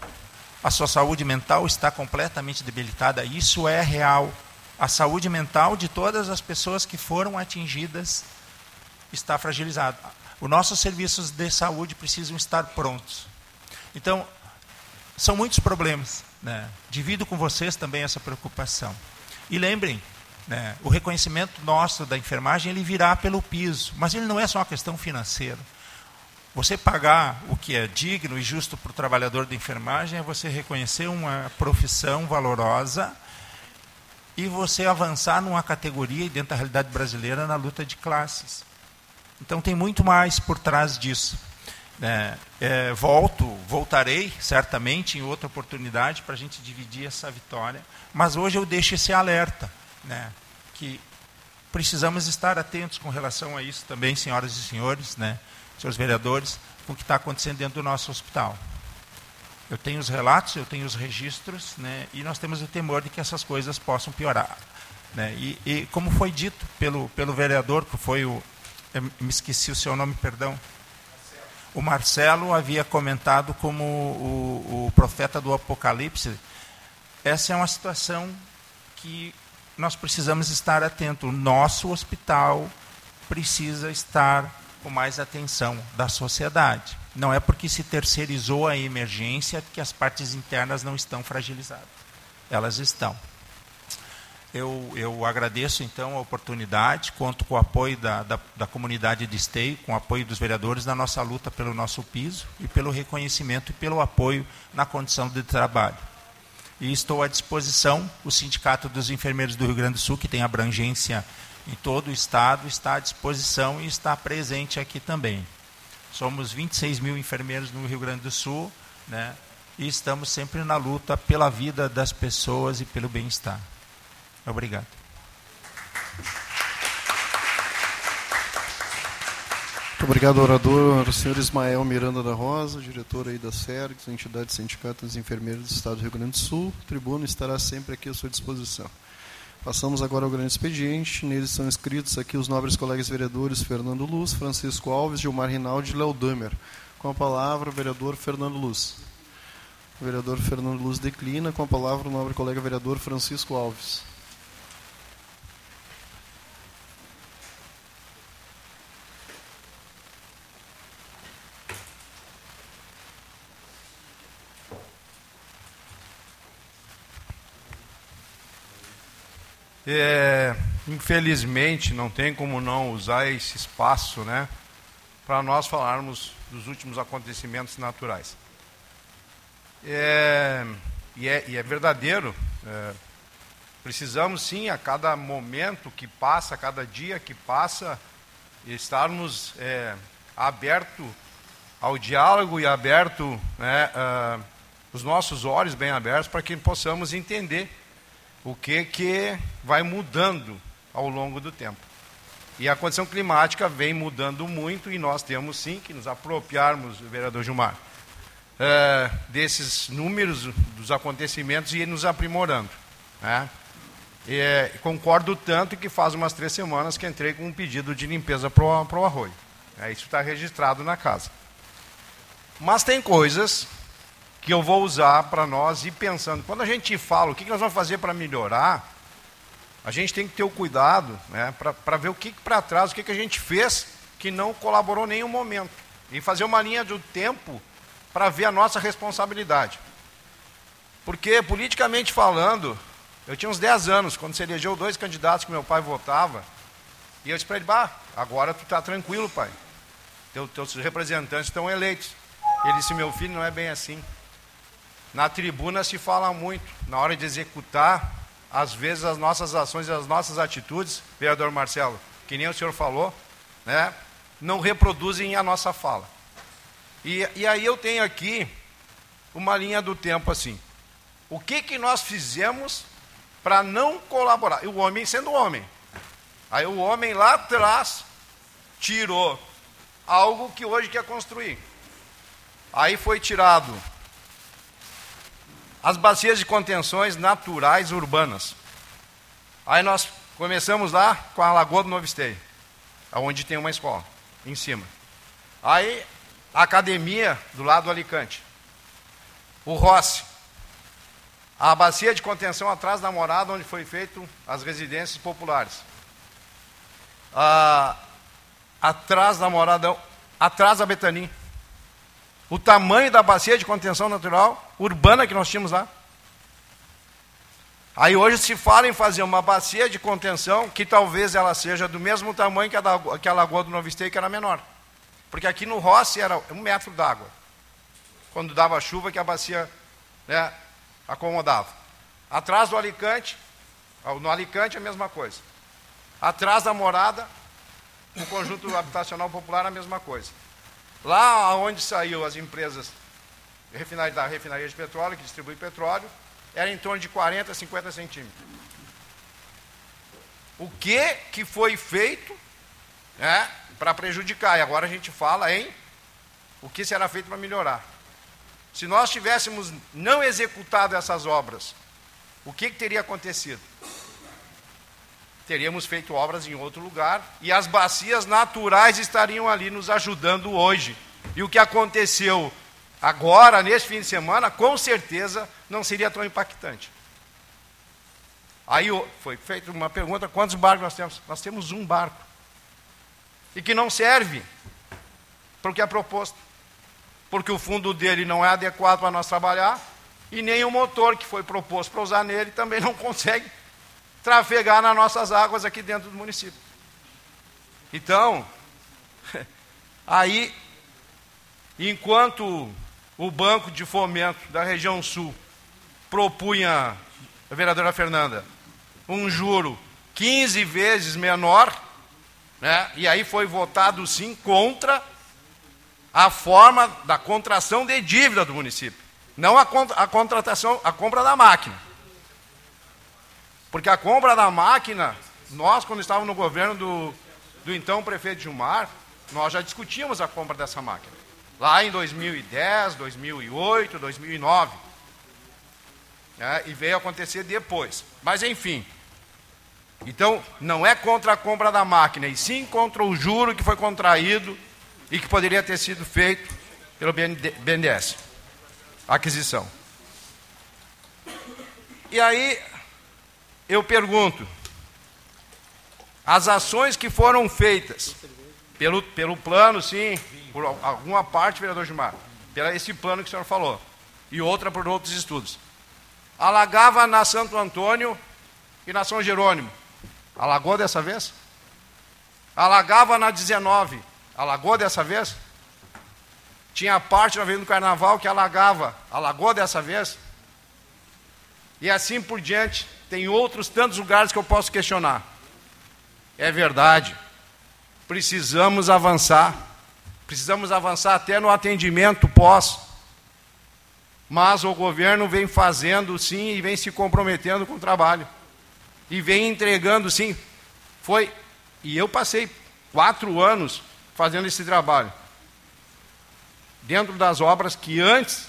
A sua saúde mental está completamente debilitada. Isso é real. A saúde mental de todas as pessoas que foram atingidas está fragilizada. Os nossos serviços de saúde precisam estar prontos. Então, são muitos problemas. Divido com vocês também essa preocupação. E lembrem, o reconhecimento nosso da enfermagem ele virá pelo piso. Mas ele não é só uma questão financeira. Você pagar o que é digno e justo para o trabalhador de enfermagem é você reconhecer uma profissão valorosa e você avançar numa categoria e dentro da realidade brasileira na luta de classes. Então tem muito mais por trás disso. Voltarei certamente em outra oportunidade para a gente dividir essa vitória, mas hoje eu deixo esse alerta, que precisamos estar atentos com relação a isso também, senhoras e senhores, senhores vereadores, com o que está acontecendo dentro do nosso hospital. Eu tenho os relatos, eu tenho os registros, e nós temos o temor de que essas coisas possam piorar. E como foi dito pelo vereador, que foi eu me esqueci o seu nome, perdão. O Marcelo havia comentado como o profeta do Apocalipse. Essa é uma situação que nós precisamos estar atentos. O nosso hospital precisa estar com mais atenção da sociedade. Não é porque se terceirizou a emergência que as partes internas não estão fragilizadas. Elas estão. Eu agradeço, então, a oportunidade, conto com o apoio da comunidade de Esteio, com o apoio dos vereadores na nossa luta pelo nosso piso e pelo reconhecimento e pelo apoio na condição de trabalho. E estou à disposição, o Sindicato dos Enfermeiros do Rio Grande do Sul, que tem abrangência em todo o Estado, está à disposição e está presente aqui também. Somos 26 mil enfermeiros no Rio Grande do Sul, e estamos sempre na luta pela vida das pessoas e pelo bem-estar. Obrigado. Muito obrigado, orador, o senhor Ismael Miranda da Rosa, diretor aí da SERGS, entidade do Sindicato dos Enfermeiros do Estado do Rio Grande do Sul. O tribuno estará sempre aqui à sua disposição. Passamos agora ao grande expediente. Neles são inscritos aqui os nobres colegas vereadores Fernando Luz, Francisco Alves, Gilmar Rinaldi e Léo Dömer. Com a palavra, o vereador Fernando Luz. O vereador Fernando Luz declina. Com a palavra, o nobre colega vereador Francisco Alves. Infelizmente, não tem como não usar esse espaço, né, para nós falarmos dos últimos acontecimentos naturais. E é verdadeiro. Precisamos, sim, a cada momento que passa, a cada dia que passa, estarmos abertos ao diálogo e aberto, né, os nossos olhos bem abertos para que possamos entender o que vai mudando ao longo do tempo. E a condição climática vem mudando muito e nós temos, sim, que nos apropriarmos, vereador Gilmar, desses números dos acontecimentos e ir nos aprimorando, né? Concordo tanto que faz umas 3 semanas que entrei com um pedido de limpeza para o arroio. Isso está registrado na casa. Mas tem coisas que eu vou usar para nós ir pensando. Quando a gente fala o que nós vamos fazer para melhorar, a gente tem que ter o cuidado, né, para ver o que para trás, o que a gente fez que não colaborou em nenhum momento. E fazer uma linha do tempo para ver a nossa responsabilidade. Porque, politicamente falando... Eu tinha uns 10 anos, quando se elegeu 2 candidatos que meu pai votava, e eu disse para ele: "Bah, agora tu está tranquilo, pai. Teus representantes estão eleitos." Ele disse: "Meu filho, não é bem assim. Na tribuna se fala muito, na hora de executar, às vezes as nossas ações e as nossas atitudes, vereador Marcelo, que nem o senhor falou, né, não reproduzem a nossa fala." E aí eu tenho aqui uma linha do tempo assim. O que nós fizemos para não colaborar? E o homem sendo homem. Aí o homem lá atrás tirou algo que hoje quer construir. Aí foi tirado as bacias de contenções naturais urbanas. Aí nós começamos lá com a Lagoa do Novo Esteio, onde tem uma escola, em cima. Aí a academia do lado do Alicante. O Rossi. A bacia de contenção atrás da morada, onde foi feito as residências populares. Atrás da morada, atrás da Betani. O tamanho da bacia de contenção natural urbana que nós tínhamos lá. Aí hoje se fala em fazer uma bacia de contenção que talvez ela seja do mesmo tamanho que a Lagoa do Novo Esteio, que era menor. Porque aqui no Rossi era 1 metro d'água. Quando dava chuva que a bacia... né, acomodava. Atrás do Alicante, no Alicante a mesma coisa. Atrás da morada, o conjunto habitacional popular a mesma coisa. Lá onde saiu as empresas da refinaria de petróleo, que distribui petróleo, era em torno de 40, 50 centímetros. O que foi feito, né, para prejudicar? E agora a gente fala em o que será feito para melhorar. Se nós tivéssemos não executado essas obras, o que teria acontecido? Teríamos feito obras em outro lugar e as bacias naturais estariam ali nos ajudando hoje. E o que aconteceu agora, neste fim de semana, com certeza não seria tão impactante. Aí foi feita uma pergunta: quantos barcos nós temos? Nós temos 1 barco. E que não serve para o que é proposto. Porque o fundo dele não é adequado para nós trabalhar, e nem o motor que foi proposto para usar nele também não consegue trafegar nas nossas águas aqui dentro do município. Então, aí, enquanto o Banco de Fomento da região sul propunha, a vereadora Fernanda, um juro 15 vezes menor, né, e aí foi votado sim contra a forma da contração de dívida do município, não a contratação, a compra da máquina. Porque a compra da máquina, nós, quando estávamos no governo do então prefeito Gilmar, nós já discutíamos a compra dessa máquina. Lá em 2010, 2008, 2009. E veio acontecer depois. Mas, enfim. Então, não é contra a compra da máquina, e sim contra o juro que foi contraído e que poderia ter sido feito pelo BNDES, aquisição. E aí, eu pergunto, as ações que foram feitas pelo plano, sim, por alguma parte, vereador Gilmar, pelo esse plano que o senhor falou, e outra por outros estudos, alagava na Santo Antônio e na São Jerônimo. Alagou dessa vez? Alagava na 19. Alagou dessa vez? Tinha parte na Avenida do Carnaval que alagava. Alagou dessa vez? E assim por diante. Tem outros tantos lugares que eu posso questionar. É verdade. Precisamos avançar. Precisamos avançar até no atendimento pós. Mas o governo vem fazendo, sim, e vem se comprometendo com o trabalho. E vem entregando, sim. Foi, e eu passei 4 anos fazendo esse trabalho. Dentro das obras que antes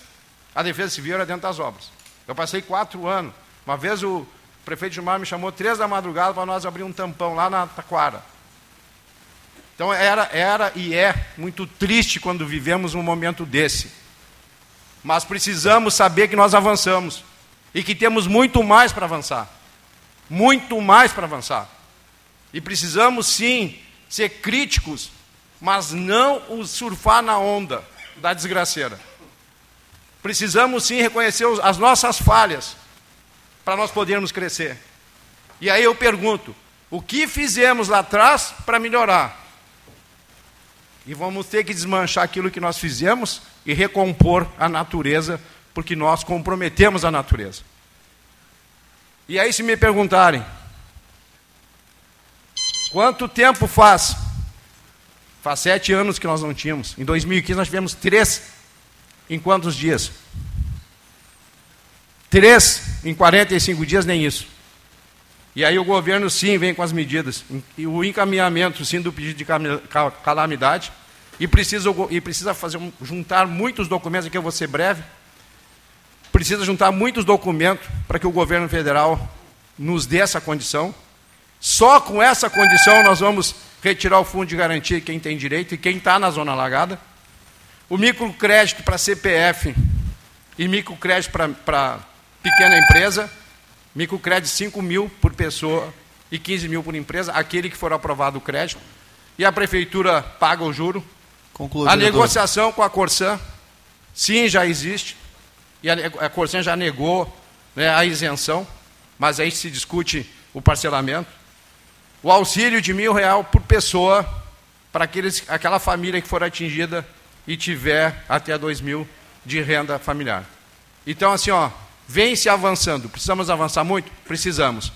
a Defesa Civil era dentro das obras. Eu passei 4 anos. Uma vez o prefeito Gilmar me chamou 3 da madrugada para nós abrir um tampão lá na Taquara. Então era e é muito triste quando vivemos um momento desse. Mas precisamos saber que nós avançamos e que temos muito mais para avançar. Muito mais para avançar. E precisamos, sim, ser críticos, mas não surfar na onda da desgraceira. Precisamos, sim, reconhecer as nossas falhas para nós podermos crescer. E aí eu pergunto, o que fizemos lá atrás para melhorar? E vamos ter que desmanchar aquilo que nós fizemos e recompor a natureza, porque nós comprometemos a natureza. E aí, se me perguntarem, quanto tempo faz? Faz 7 anos que nós não tínhamos. Em 2015 nós tivemos 3 em quantos dias? 3 em 45 dias, nem isso. E aí o governo, sim, vem com as medidas. E o encaminhamento, sim, do pedido de calamidade. E precisa juntar muitos documentos, aqui eu vou ser breve. Precisa juntar muitos documentos para que o governo federal nos dê essa condição. Só com essa condição nós vamos retirar o fundo de garantia, quem tem direito e quem está na zona alagada. O microcrédito para CPF e microcrédito para pequena empresa. Microcrédito 5 mil por pessoa e 15 mil por empresa, aquele que for aprovado o crédito. E a prefeitura paga o juro. Conclui, a diretor. Negociação com a Corsan, sim, já existe. E a Corsan já negou, né, a isenção, mas aí se discute o parcelamento. O auxílio de R$1.000 por pessoa para aquela família que for atingida e tiver até 2.000 de renda familiar. Então, assim, ó, vem se avançando. Precisamos avançar muito? Precisamos.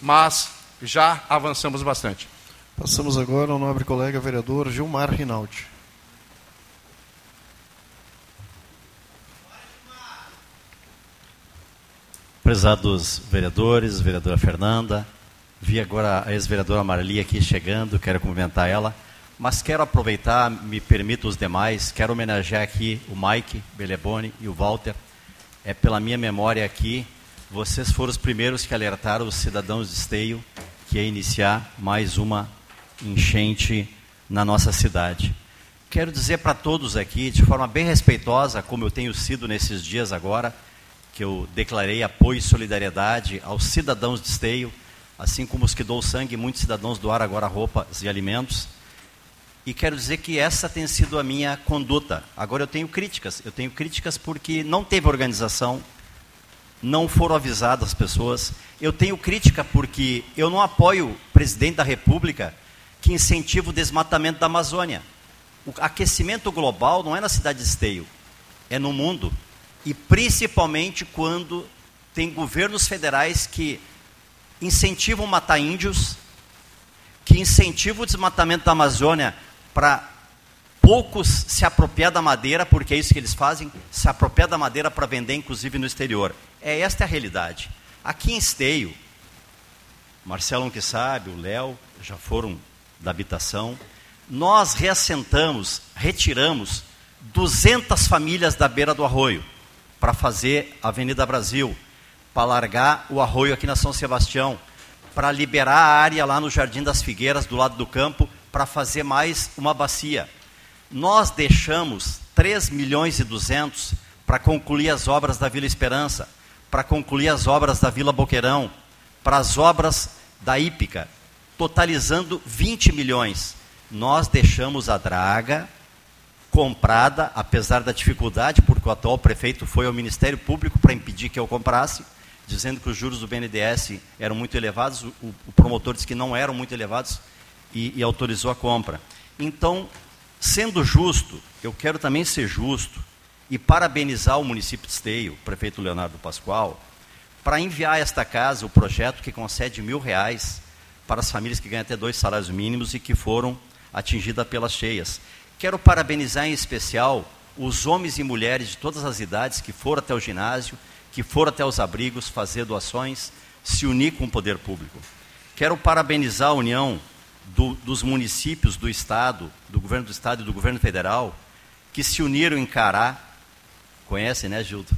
Mas já avançamos bastante. Passamos agora ao nobre colega vereador Gilmar Rinaldi. Prezados vereadores, vereadora Fernanda, vi agora a ex-vereadora Marli aqui chegando, quero cumprimentar ela, mas quero aproveitar, me permito os demais, quero homenagear aqui o Mike Beleboni e o Walter. É pela minha memória aqui, vocês foram os primeiros que alertaram os cidadãos de Esteio que ia iniciar mais uma enchente na nossa cidade. Quero dizer para todos aqui, de forma bem respeitosa, como eu tenho sido nesses dias agora, que eu declarei apoio e solidariedade aos cidadãos de Esteio, assim como os que dão sangue, muitos cidadãos doaram agora roupas e alimentos. E quero dizer que essa tem sido a minha conduta. Agora eu tenho críticas porque não teve organização, não foram avisadas as pessoas. Eu tenho crítica porque eu não apoio o presidente da República que incentiva o desmatamento da Amazônia. O aquecimento global não é na cidade de Esteio, é no mundo. E principalmente quando tem governos federais que incentivam matar índios, que incentivam o desmatamento da Amazônia para poucos se apropriar da madeira, porque é isso que eles fazem, se apropriar da madeira para vender, inclusive, no exterior. Esta é a realidade. Aqui em Esteio, Marcelo, que sabe, o Léo, já foram da habitação, nós retiramos 200 famílias da beira do arroio para fazer a Avenida Brasil, para largar o arroio aqui na São Sebastião, para liberar a área lá no Jardim das Figueiras, do lado do campo, para fazer mais uma bacia. Nós deixamos 3 milhões e 200 para concluir as obras da Vila Esperança, para concluir as obras da Vila Boqueirão, para as obras da Hípica, totalizando 20 milhões. Nós deixamos a draga comprada, apesar da dificuldade, porque o atual prefeito foi ao Ministério Público para impedir que eu comprasse, dizendo que os juros do BNDES eram muito elevados, o promotor disse que não eram muito elevados e autorizou a compra. Então, sendo justo, eu quero também ser justo e parabenizar o município de Esteio, o prefeito Leonardo Pascoal, para enviar a esta casa o projeto que concede R$1.000 para as famílias que ganham até 2 salários mínimos e que foram atingidas pelas cheias. Quero parabenizar em especial os homens e mulheres de todas as idades que foram até o ginásio, que foram até os abrigos fazer doações, se unir com o poder público. Quero parabenizar a união dos municípios do Estado, do Governo do Estado e do Governo Federal, que se uniram em Cará, conhecem, né, Gildo?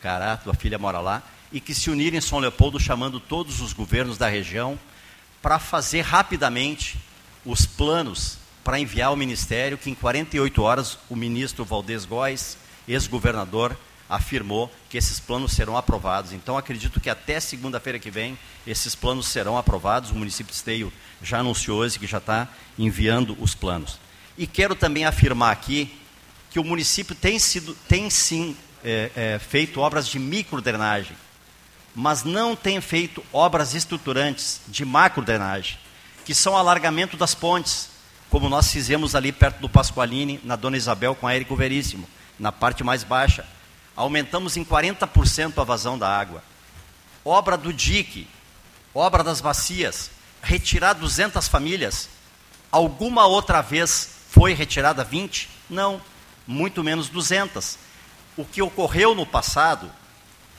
Cará, tua filha mora lá, e que se uniram em São Leopoldo, chamando todos os governos da região para fazer rapidamente os planos para enviar ao Ministério, que em 48 horas o ministro Valdez Góes, ex-governador, afirmou que esses planos serão aprovados. Então, acredito que até segunda-feira que vem, esses planos serão aprovados. O município de Esteio já anunciou hoje que já está enviando os planos. E quero também afirmar aqui que o município tem sim feito obras de microdrenagem, mas não tem feito obras estruturantes de macrodrenagem, que são alargamento das pontes, como nós fizemos ali perto do Pasqualini, na Dona Isabel, com a Érico Veríssimo, na parte mais baixa. Aumentamos em 40% a vazão da água. Obra do dique, obra das bacias, retirar 200 famílias. Alguma outra vez foi retirada 20? Não, muito menos 200. O que ocorreu no passado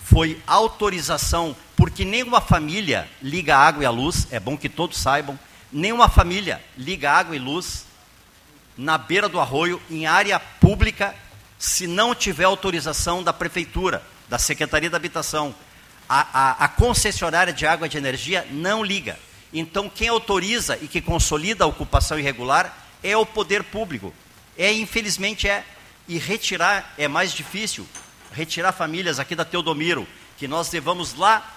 foi autorização, porque nenhuma família liga a água e a luz, é bom que todos saibam, nenhuma família liga a água e luz na beira do arroio, em área pública, se não tiver autorização da Prefeitura, da Secretaria da Habitação. A concessionária de água e de energia não liga. Então, quem autoriza e que consolida a ocupação irregular é o poder público. Infelizmente. E retirar é mais difícil. Retirar famílias aqui da Teodomiro, que nós levamos lá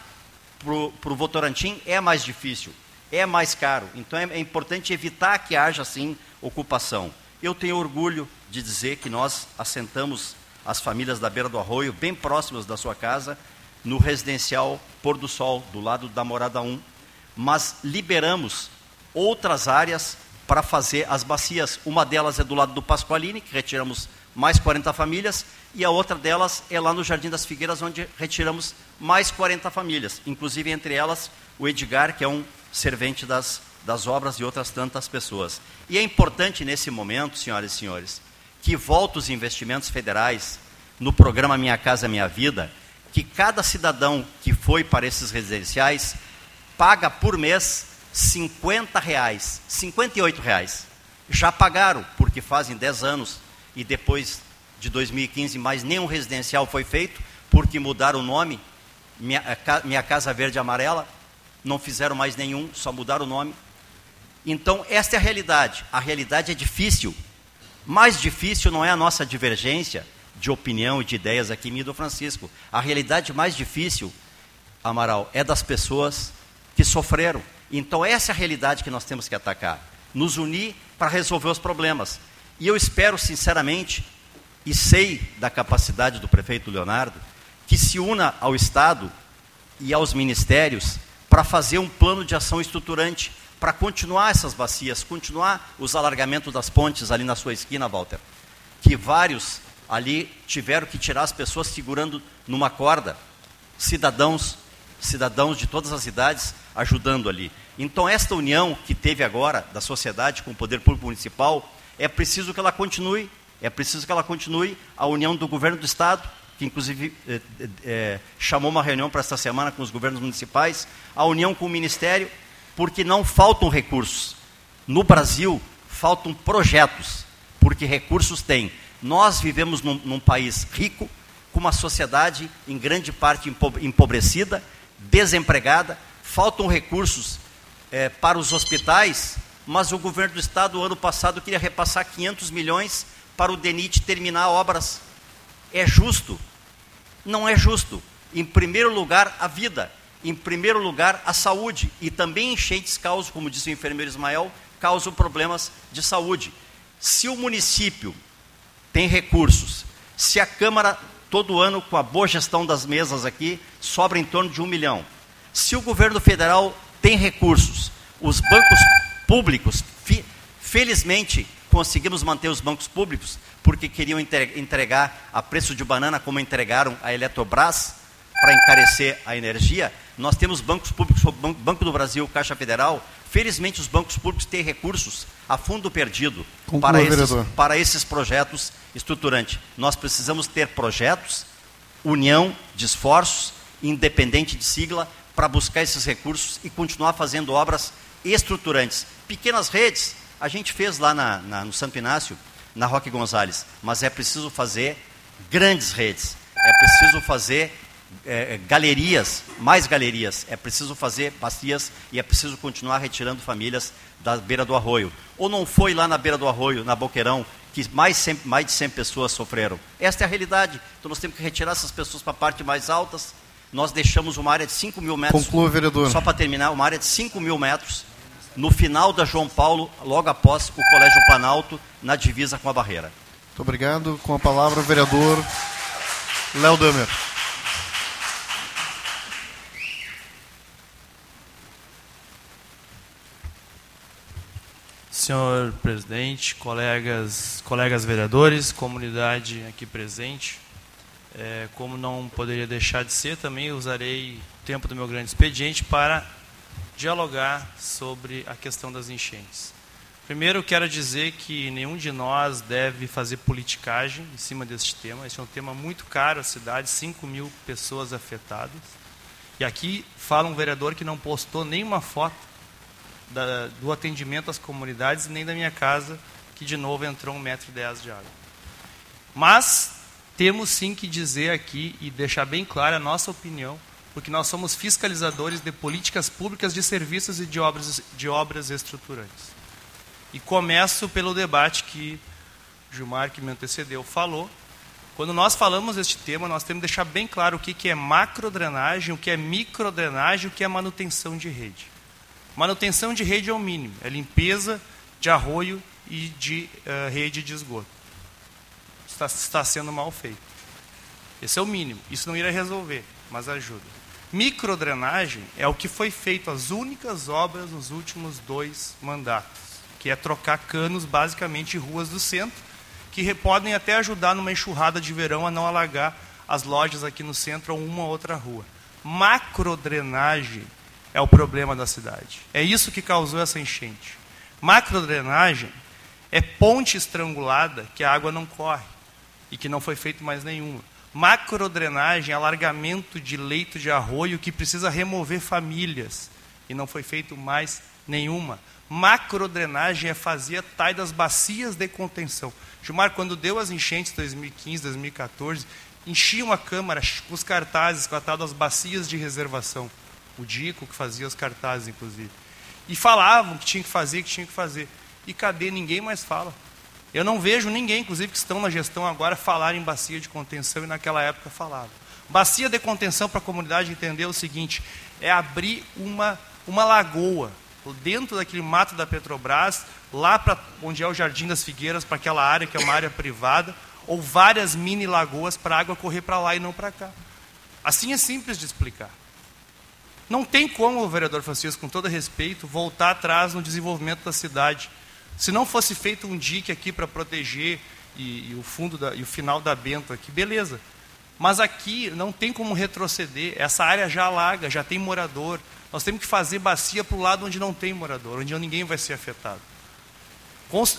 para o Votorantim, é mais difícil, é mais caro. Então, é importante evitar que haja, sim, ocupação. Eu tenho orgulho de dizer que nós assentamos as famílias da beira do arroio, bem próximas da sua casa, no residencial Pôr do Sol, do lado da Morada 1, mas liberamos outras áreas para fazer as bacias. Uma delas é do lado do Pasqualini, que retiramos mais 40 famílias, e a outra delas é lá no Jardim das Figueiras, onde retiramos mais 40 famílias, inclusive entre elas o Edgar, que é um servente das obras e outras tantas pessoas. E é importante nesse momento, senhoras e senhores, que voltem os investimentos federais no programa Minha Casa Minha Vida, que cada cidadão que foi para esses residenciais paga por mês R$50, R$58. Já pagaram, porque fazem 10 anos e depois de 2015 mais nenhum residencial foi feito, porque mudaram o nome, Minha Casa Verde Amarela, não fizeram mais nenhum, só mudaram o nome. Então, esta é a realidade. A realidade é difícil. Mais difícil não é a nossa divergência de opinião e de ideias aqui, minha e do Francisco. A realidade mais difícil, Amaral, é das pessoas que sofreram. Então, essa é a realidade que nós temos que atacar. Nos unir para resolver os problemas. E eu espero, sinceramente, e sei da capacidade do prefeito Leonardo, que se una ao Estado e aos ministérios para fazer um plano de ação estruturante, para continuar essas bacias, continuar os alargamentos das pontes ali na sua esquina, Walter, que vários ali tiveram que tirar as pessoas segurando numa corda, cidadãos de todas as idades ajudando ali. Então, esta união que teve agora da sociedade com o poder público municipal, é preciso que ela continue, a união do governo do Estado, que inclusive chamou uma reunião para esta semana com os governos municipais, a união com o Ministério, porque não faltam recursos. No Brasil, faltam projetos, porque recursos tem. Nós vivemos num país rico, com uma sociedade em grande parte empobrecida, desempregada, faltam recursos para os hospitais, mas o governo do Estado, ano passado, queria repassar 500 milhões para o DENIT terminar obras. É justo? Não é justo. Em primeiro lugar, a vida. Em primeiro lugar, a saúde. E também enchentes causam, como disse o enfermeiro Ismael, causam problemas de saúde. Se o município tem recursos, se a Câmara Todo ano, com a boa gestão das mesas aqui, sobra em torno de 1 milhão. Se o governo federal tem recursos, os bancos públicos, felizmente, conseguimos manter os bancos públicos, porque queriam entregar a preço de banana, como entregaram a Eletrobras, para encarecer a energia. Nós temos bancos públicos, Banco do Brasil, Caixa Federal. Felizmente, os bancos públicos têm recursos a fundo perdido para esses projetos estruturantes. Nós precisamos ter projetos, união de esforços, independente de sigla, para buscar esses recursos e continuar fazendo obras estruturantes. Pequenas redes, a gente fez lá no Santo Inácio, na Roque Gonzalez, mas é preciso fazer grandes redes, é preciso fazer galerias, mais galerias, é preciso fazer bacias e é preciso continuar retirando famílias da beira do arroio. Ou não foi lá na beira do arroio, na Boqueirão, que mais de 100 pessoas sofreram. Esta é a realidade. Então nós temos que retirar essas pessoas para partes mais altas. Nós deixamos uma área de 5 mil metros. Conclua, vereador. Só para terminar, uma área de 5 mil metros no final da João Paulo, logo após o Colégio Planalto, na divisa com a Barreira. Muito obrigado. Com a palavra o vereador Léo Damer. Senhor presidente, colegas vereadores, comunidade aqui presente, como não poderia deixar de ser, também usarei o tempo do meu grande expediente para dialogar sobre a questão das enchentes. Primeiro, quero dizer que nenhum de nós deve fazer politicagem em cima deste tema. Este é um tema muito caro à cidade, 5 mil pessoas afetadas. E aqui fala um vereador que não postou nenhuma foto do atendimento às comunidades, nem da minha casa, que de novo entrou 1,10 m de água. Mas temos sim que dizer aqui e deixar bem clara a nossa opinião, porque nós somos fiscalizadores de políticas públicas de serviços e de obras estruturantes. E começo pelo debate que Gilmar, que me antecedeu, falou. Quando nós falamos deste tema, nós temos que deixar bem claro o que é macrodrenagem, o que é microdrenagem, o que é manutenção de rede. Manutenção de rede é o mínimo, é limpeza de arroio e de rede de esgoto. Está sendo mal feito. Esse é o mínimo. Isso não irá resolver, mas ajuda. Microdrenagem é o que foi feito, as únicas obras nos últimos 2 mandatos, que é trocar canos, basicamente, em ruas do centro, que podem até ajudar numa enxurrada de verão a não alagar as lojas aqui no centro ou uma ou outra rua. Macrodrenagem é o problema da cidade. É isso que causou essa enchente. Macrodrenagem é ponte estrangulada que a água não corre e que não foi feito mais nenhuma. Macrodrenagem é alargamento de leito de arroio que precisa remover famílias e não foi feito mais nenhuma. Macrodrenagem é fazer a TAI das bacias de contenção. Gilmar, quando deu as enchentes 2015, 2014, enchiam a Câmara com os cartazes com a tal das bacias de reservação. O Dico, que fazia os cartazes, inclusive. E falavam que tinha que fazer. E cadê? Ninguém mais fala. Eu não vejo ninguém, inclusive, que estão na gestão agora, falar em bacia de contenção, e naquela época falavam. Bacia de contenção, para a comunidade entender o seguinte, é abrir uma lagoa, dentro daquele mato da Petrobras, lá para onde é o Jardim das Figueiras, para aquela área, que é uma área privada, ou várias mini lagoas para a água correr para lá e não para cá. Assim é simples de explicar. Não tem como o vereador Francisco, com todo respeito, voltar atrás no desenvolvimento da cidade. Se não fosse feito um dique aqui para proteger e o final da Bento aqui, beleza. Mas aqui não tem como retroceder. Essa área já alaga, já tem morador. Nós temos que fazer bacia para o lado onde não tem morador, onde ninguém vai ser afetado.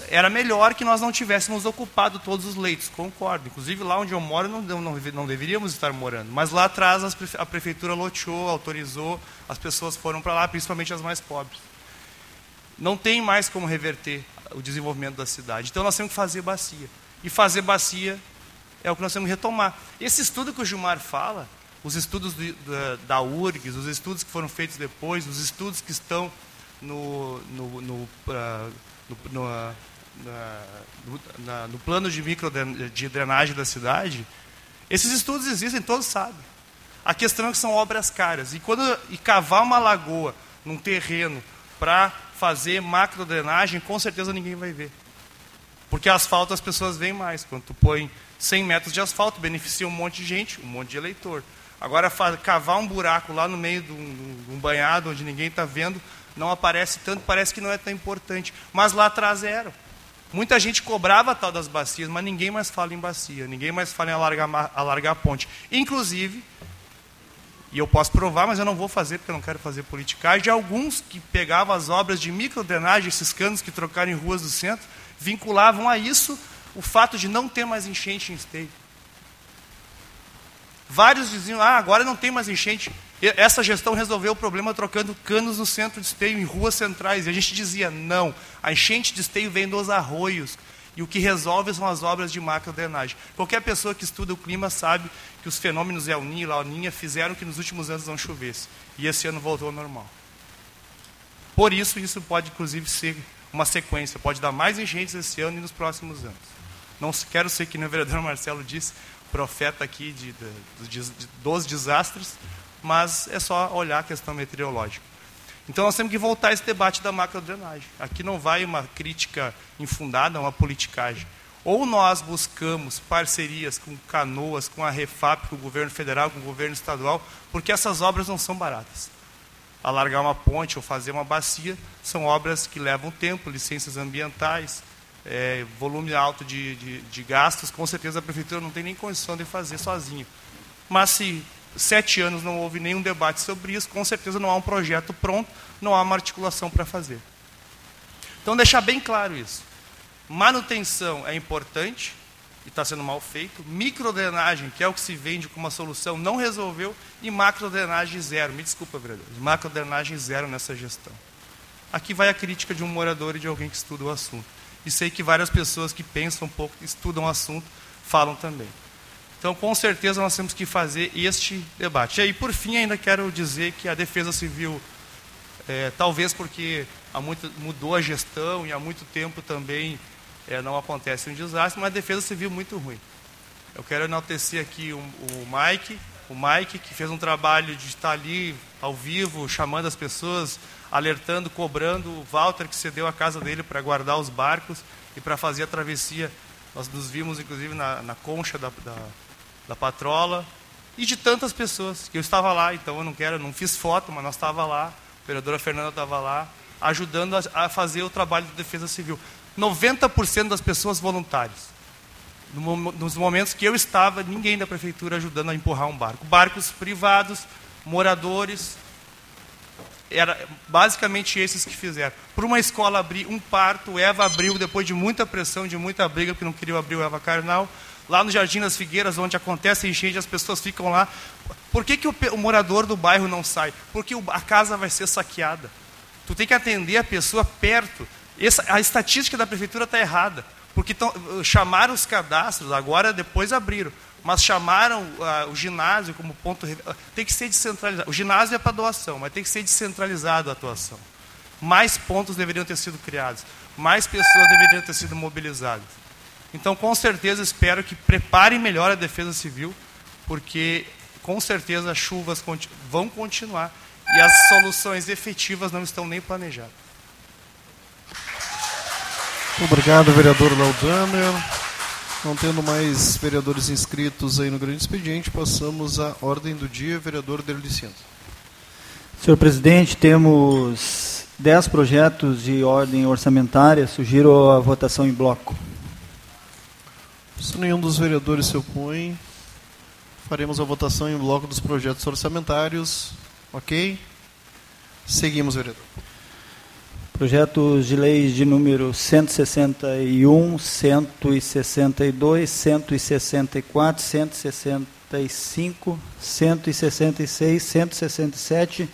Era melhor que nós não tivéssemos ocupado todos os leitos, concordo. Inclusive, lá onde eu moro, não deveríamos estar morando. Mas lá atrás, a prefeitura loteou, autorizou, as pessoas foram para lá, principalmente as mais pobres. Não tem mais como reverter o desenvolvimento da cidade. Então, nós temos que fazer bacia. E fazer bacia é o que nós temos que retomar. Esse estudo que o Gilmar fala, os estudos da URGS, os estudos que foram feitos depois, os estudos que estão no plano de microdrenagem da cidade, esses estudos existem, todos sabem. A questão é que são obras caras. E cavar uma lagoa num terreno para fazer macrodrenagem, com certeza ninguém vai ver. Porque asfalto as pessoas veem mais. Quando tu põe 100 metros de asfalto, beneficia um monte de gente, um monte de eleitor. Agora, cavar um buraco lá no meio de um banhado, onde ninguém está vendo, não aparece tanto, parece que não é tão importante. Mas lá atrás era. Muita gente cobrava a tal das bacias, mas ninguém mais fala em bacia, ninguém mais fala em alargar a ponte. Inclusive, e eu posso provar, mas eu não vou fazer, porque eu não quero fazer politicagem, de alguns que pegavam as obras de microdrenagem, esses canos que trocaram em ruas do centro, vinculavam a isso o fato de não ter mais enchente em Esteio. Vários diziam, agora não tem mais enchente. Essa gestão resolveu o problema trocando canos no centro de Esteio, em ruas centrais. E a gente dizia, não, a enchente de Esteio vem dos arroios. E o que resolve são as obras de macro-drenagem. Qualquer pessoa que estuda o clima sabe que os fenômenos El Niño e La Niña fizeram que nos últimos anos não chovesse. E esse ano voltou ao normal. Por isso, isso pode, inclusive, ser uma sequência. Pode dar mais enchentes esse ano e nos próximos anos. Não quero ser, que o vereador Marcelo disse, profeta aqui dos desastres, mas é só olhar a questão meteorológica. Então, nós temos que voltar a esse debate da macrodrenagem. Aqui não vai uma crítica infundada, uma politicagem. Ou nós buscamos parcerias com Canoas, com a Refap, com o governo federal, com o governo estadual, porque essas obras não são baratas. Alargar uma ponte ou fazer uma bacia são obras que levam tempo, licenças ambientais, volume alto de gastos. Com certeza, a prefeitura não tem nem condição de fazer sozinha. Mas se 7 anos não houve nenhum debate sobre isso, com certeza não há um projeto pronto, não há uma articulação para fazer. Então, deixar bem claro isso. Manutenção é importante, e está sendo mal feito. Microdrenagem, que é o que se vende como uma solução, não resolveu. E macrodrenagem zero. Me desculpa, vereador. Macrodrenagem zero nessa gestão. Aqui vai a crítica de um morador e de alguém que estuda o assunto. E sei que várias pessoas que pensam um pouco, estudam o assunto, falam também. Então, com certeza, nós temos que fazer este debate. E aí, por fim, ainda quero dizer que a Defesa Civil, talvez porque mudou a gestão e há muito tempo também não acontece um desastre, mas a Defesa Civil muito ruim. Eu quero enaltecer aqui o Mike, que fez um trabalho de estar ali, ao vivo, chamando as pessoas, alertando, cobrando. O Walter, que cedeu a casa dele para guardar os barcos e para fazer a travessia. Nós nos vimos, inclusive, na concha da patrola, e de tantas pessoas, que eu estava lá, então eu não fiz foto, mas nós estava lá, a vereadora Fernanda estava lá, ajudando a fazer o trabalho da Defesa Civil. 90% das pessoas voluntárias. Nos momentos que eu estava, ninguém da prefeitura ajudando a empurrar um barco. Barcos privados, moradores, era basicamente esses que fizeram. Para uma escola abrir um parto, o Eva abriu, depois de muita pressão, de muita briga, porque não queria abrir o Eva Carnal. Lá no Jardim das Figueiras, onde acontece enchente, as pessoas ficam lá. Por que o morador do bairro não sai? Porque a casa vai ser saqueada. Tu tem que atender a pessoa perto. A estatística da prefeitura está errada. Porque chamaram os cadastros, agora depois abriram. Mas chamaram o ginásio como ponto... Tem que ser descentralizado. O ginásio é para doação, mas tem que ser descentralizado a atuação. Mais pontos deveriam ter sido criados. Mais pessoas deveriam ter sido mobilizadas. Então, com certeza, espero que preparem melhor a Defesa Civil, porque, com certeza, as chuvas vão continuar e as soluções efetivas não estão nem planejadas. Muito obrigado, vereador Laudamer. Não tendo mais vereadores inscritos aí no grande expediente, passamos à ordem do dia. Vereador Derlicenzo. Senhor presidente, temos 10 projetos de ordem orçamentária. Sugiro a votação em bloco. Se nenhum dos vereadores se opõe, faremos a votação em bloco dos projetos orçamentários. Ok? Seguimos, vereador. Projetos de leis de número 161, 162, 164, 165, 166, 167,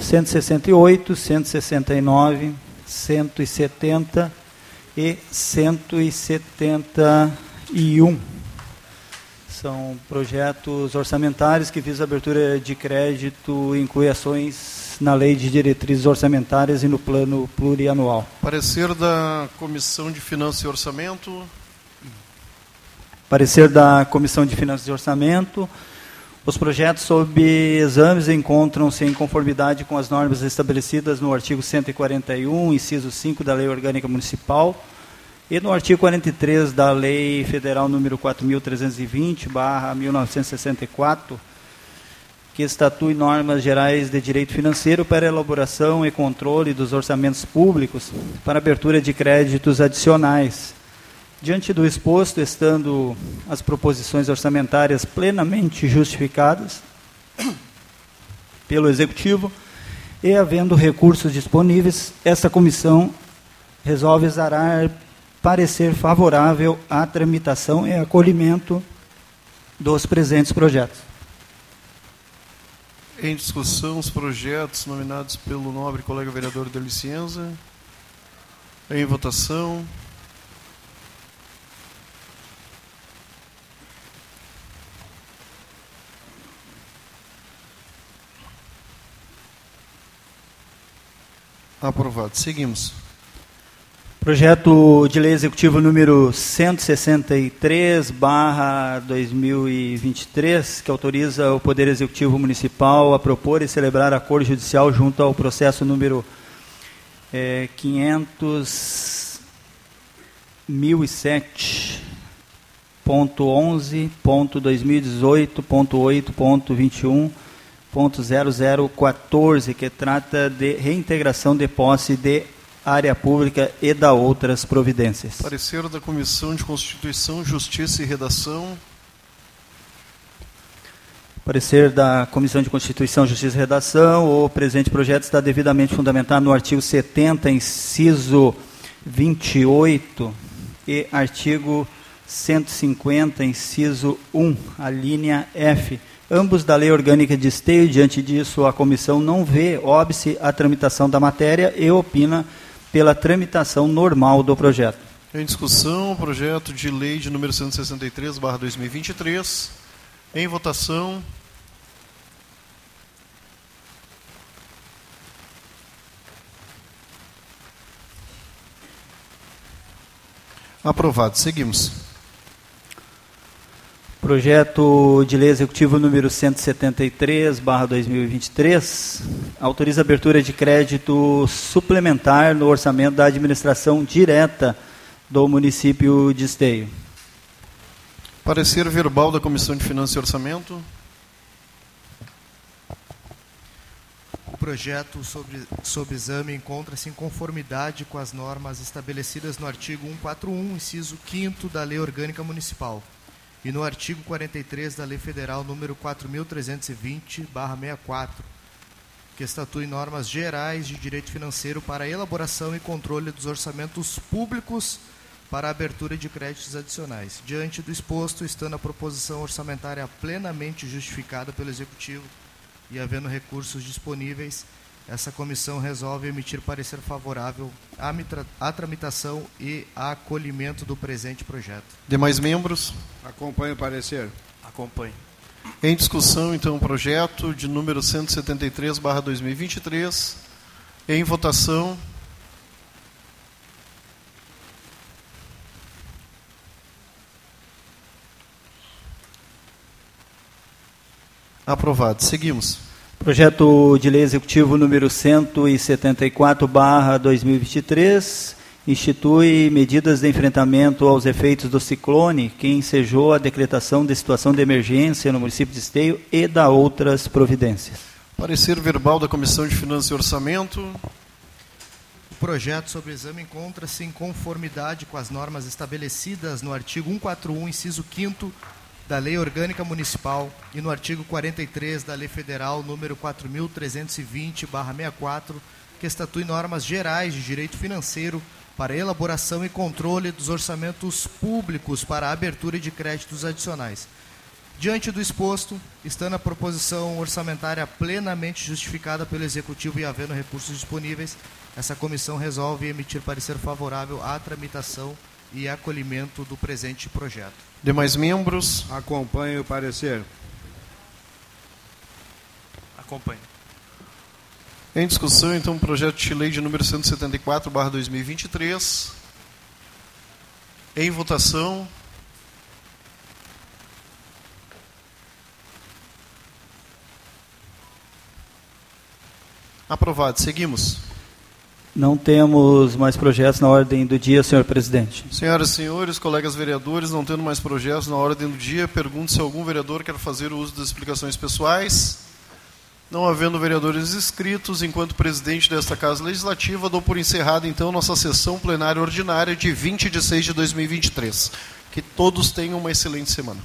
168, 169, 170 e 171. São projetos orçamentários que visam a abertura de crédito e incluem ações na lei de diretrizes orçamentárias e no plano plurianual. Parecer da Comissão de Finanças e Orçamento. Parecer da Comissão de Finanças e Orçamento. Os projetos sob exames encontram-se em conformidade com as normas estabelecidas no artigo 141, inciso 5 da Lei Orgânica Municipal E no artigo 43 da Lei Federal número 4.320/1964, que estatui normas gerais de direito financeiro para elaboração e controle dos orçamentos públicos para abertura de créditos adicionais. Diante do exposto, estando as proposições orçamentárias plenamente justificadas pelo Executivo e havendo recursos disponíveis, esta comissão resolve exarar parecer favorável à tramitação e acolhimento dos presentes projetos. Em discussão, os projetos nominados pelo nobre colega vereador de licença. Em votação. Aprovado. Seguimos. Projeto de Lei Executivo número 163/2023, que autoriza o Poder Executivo Municipal a propor e celebrar acordo judicial junto ao processo número 500.007.2018.8.21.0014, que trata de reintegração de posse de área pública e da outras providências. Parecer da Comissão de Constituição, Justiça e Redação. Parecer da Comissão de Constituição, Justiça e Redação. O presente projeto está devidamente fundamentado no artigo 70, inciso 28 e artigo 150, inciso 1, a linha F, ambos da Lei Orgânica de Esteio. Diante disso, a comissão não vê óbice à tramitação da matéria e opina pela tramitação normal do projeto. Em discussão, o projeto de lei de número 163/2023. Em votação. Aprovado. Seguimos. Projeto de lei executivo número 173/2023 autoriza a abertura de crédito suplementar no orçamento da administração direta do município de Esteio. Parecer verbal da Comissão de Finanças e Orçamento. O projeto sobre exame encontra-se em conformidade com as normas estabelecidas no artigo 141, inciso 5º da Lei Orgânica Municipal e no artigo 43 da Lei Federal número 4.320/64, que estatui normas gerais de direito financeiro para a elaboração e controle dos orçamentos públicos para a abertura de créditos adicionais. Diante do exposto, estando a proposição orçamentária plenamente justificada pelo Executivo e havendo recursos disponíveis, essa comissão resolve emitir parecer favorável à tramitação e a acolhimento do presente projeto. Demais membros? Acompanho o parecer. Acompanho. Em discussão, então, o projeto de número 173/2023. Em votação. Aprovado. Seguimos. Projeto de Lei Executivo número 174/2023 institui medidas de enfrentamento aos efeitos do ciclone que ensejou a decretação de situação de emergência no município de Esteio e da outras providências. Parecer verbal da Comissão de Finanças e Orçamento. O projeto sobre exame encontra-se em conformidade com as normas estabelecidas no artigo 141, inciso 5º, da Lei Orgânica Municipal e no artigo 43 da Lei Federal número 4.320/64, que estatui normas gerais de direito financeiro para elaboração e controle dos orçamentos públicos para a abertura de créditos adicionais. Diante do exposto, estando a proposição orçamentária plenamente justificada pelo Executivo e havendo recursos disponíveis, essa comissão resolve emitir parecer favorável à tramitação e acolhimento do presente projeto. Demais membros? Acompanho o parecer. Acompanho. Em discussão, então, o projeto de lei de número 174/2023. Em votação. Aprovado. Seguimos. Não temos mais projetos na ordem do dia, senhor presidente. Senhoras e senhores, colegas vereadores, não tendo mais projetos na ordem do dia, pergunto se algum vereador quer fazer o uso das explicações pessoais. Não havendo vereadores inscritos, enquanto presidente desta Casa Legislativa, dou por encerrada, então, nossa sessão plenária ordinária de 20 de 6 de 2023. Que todos tenham uma excelente semana.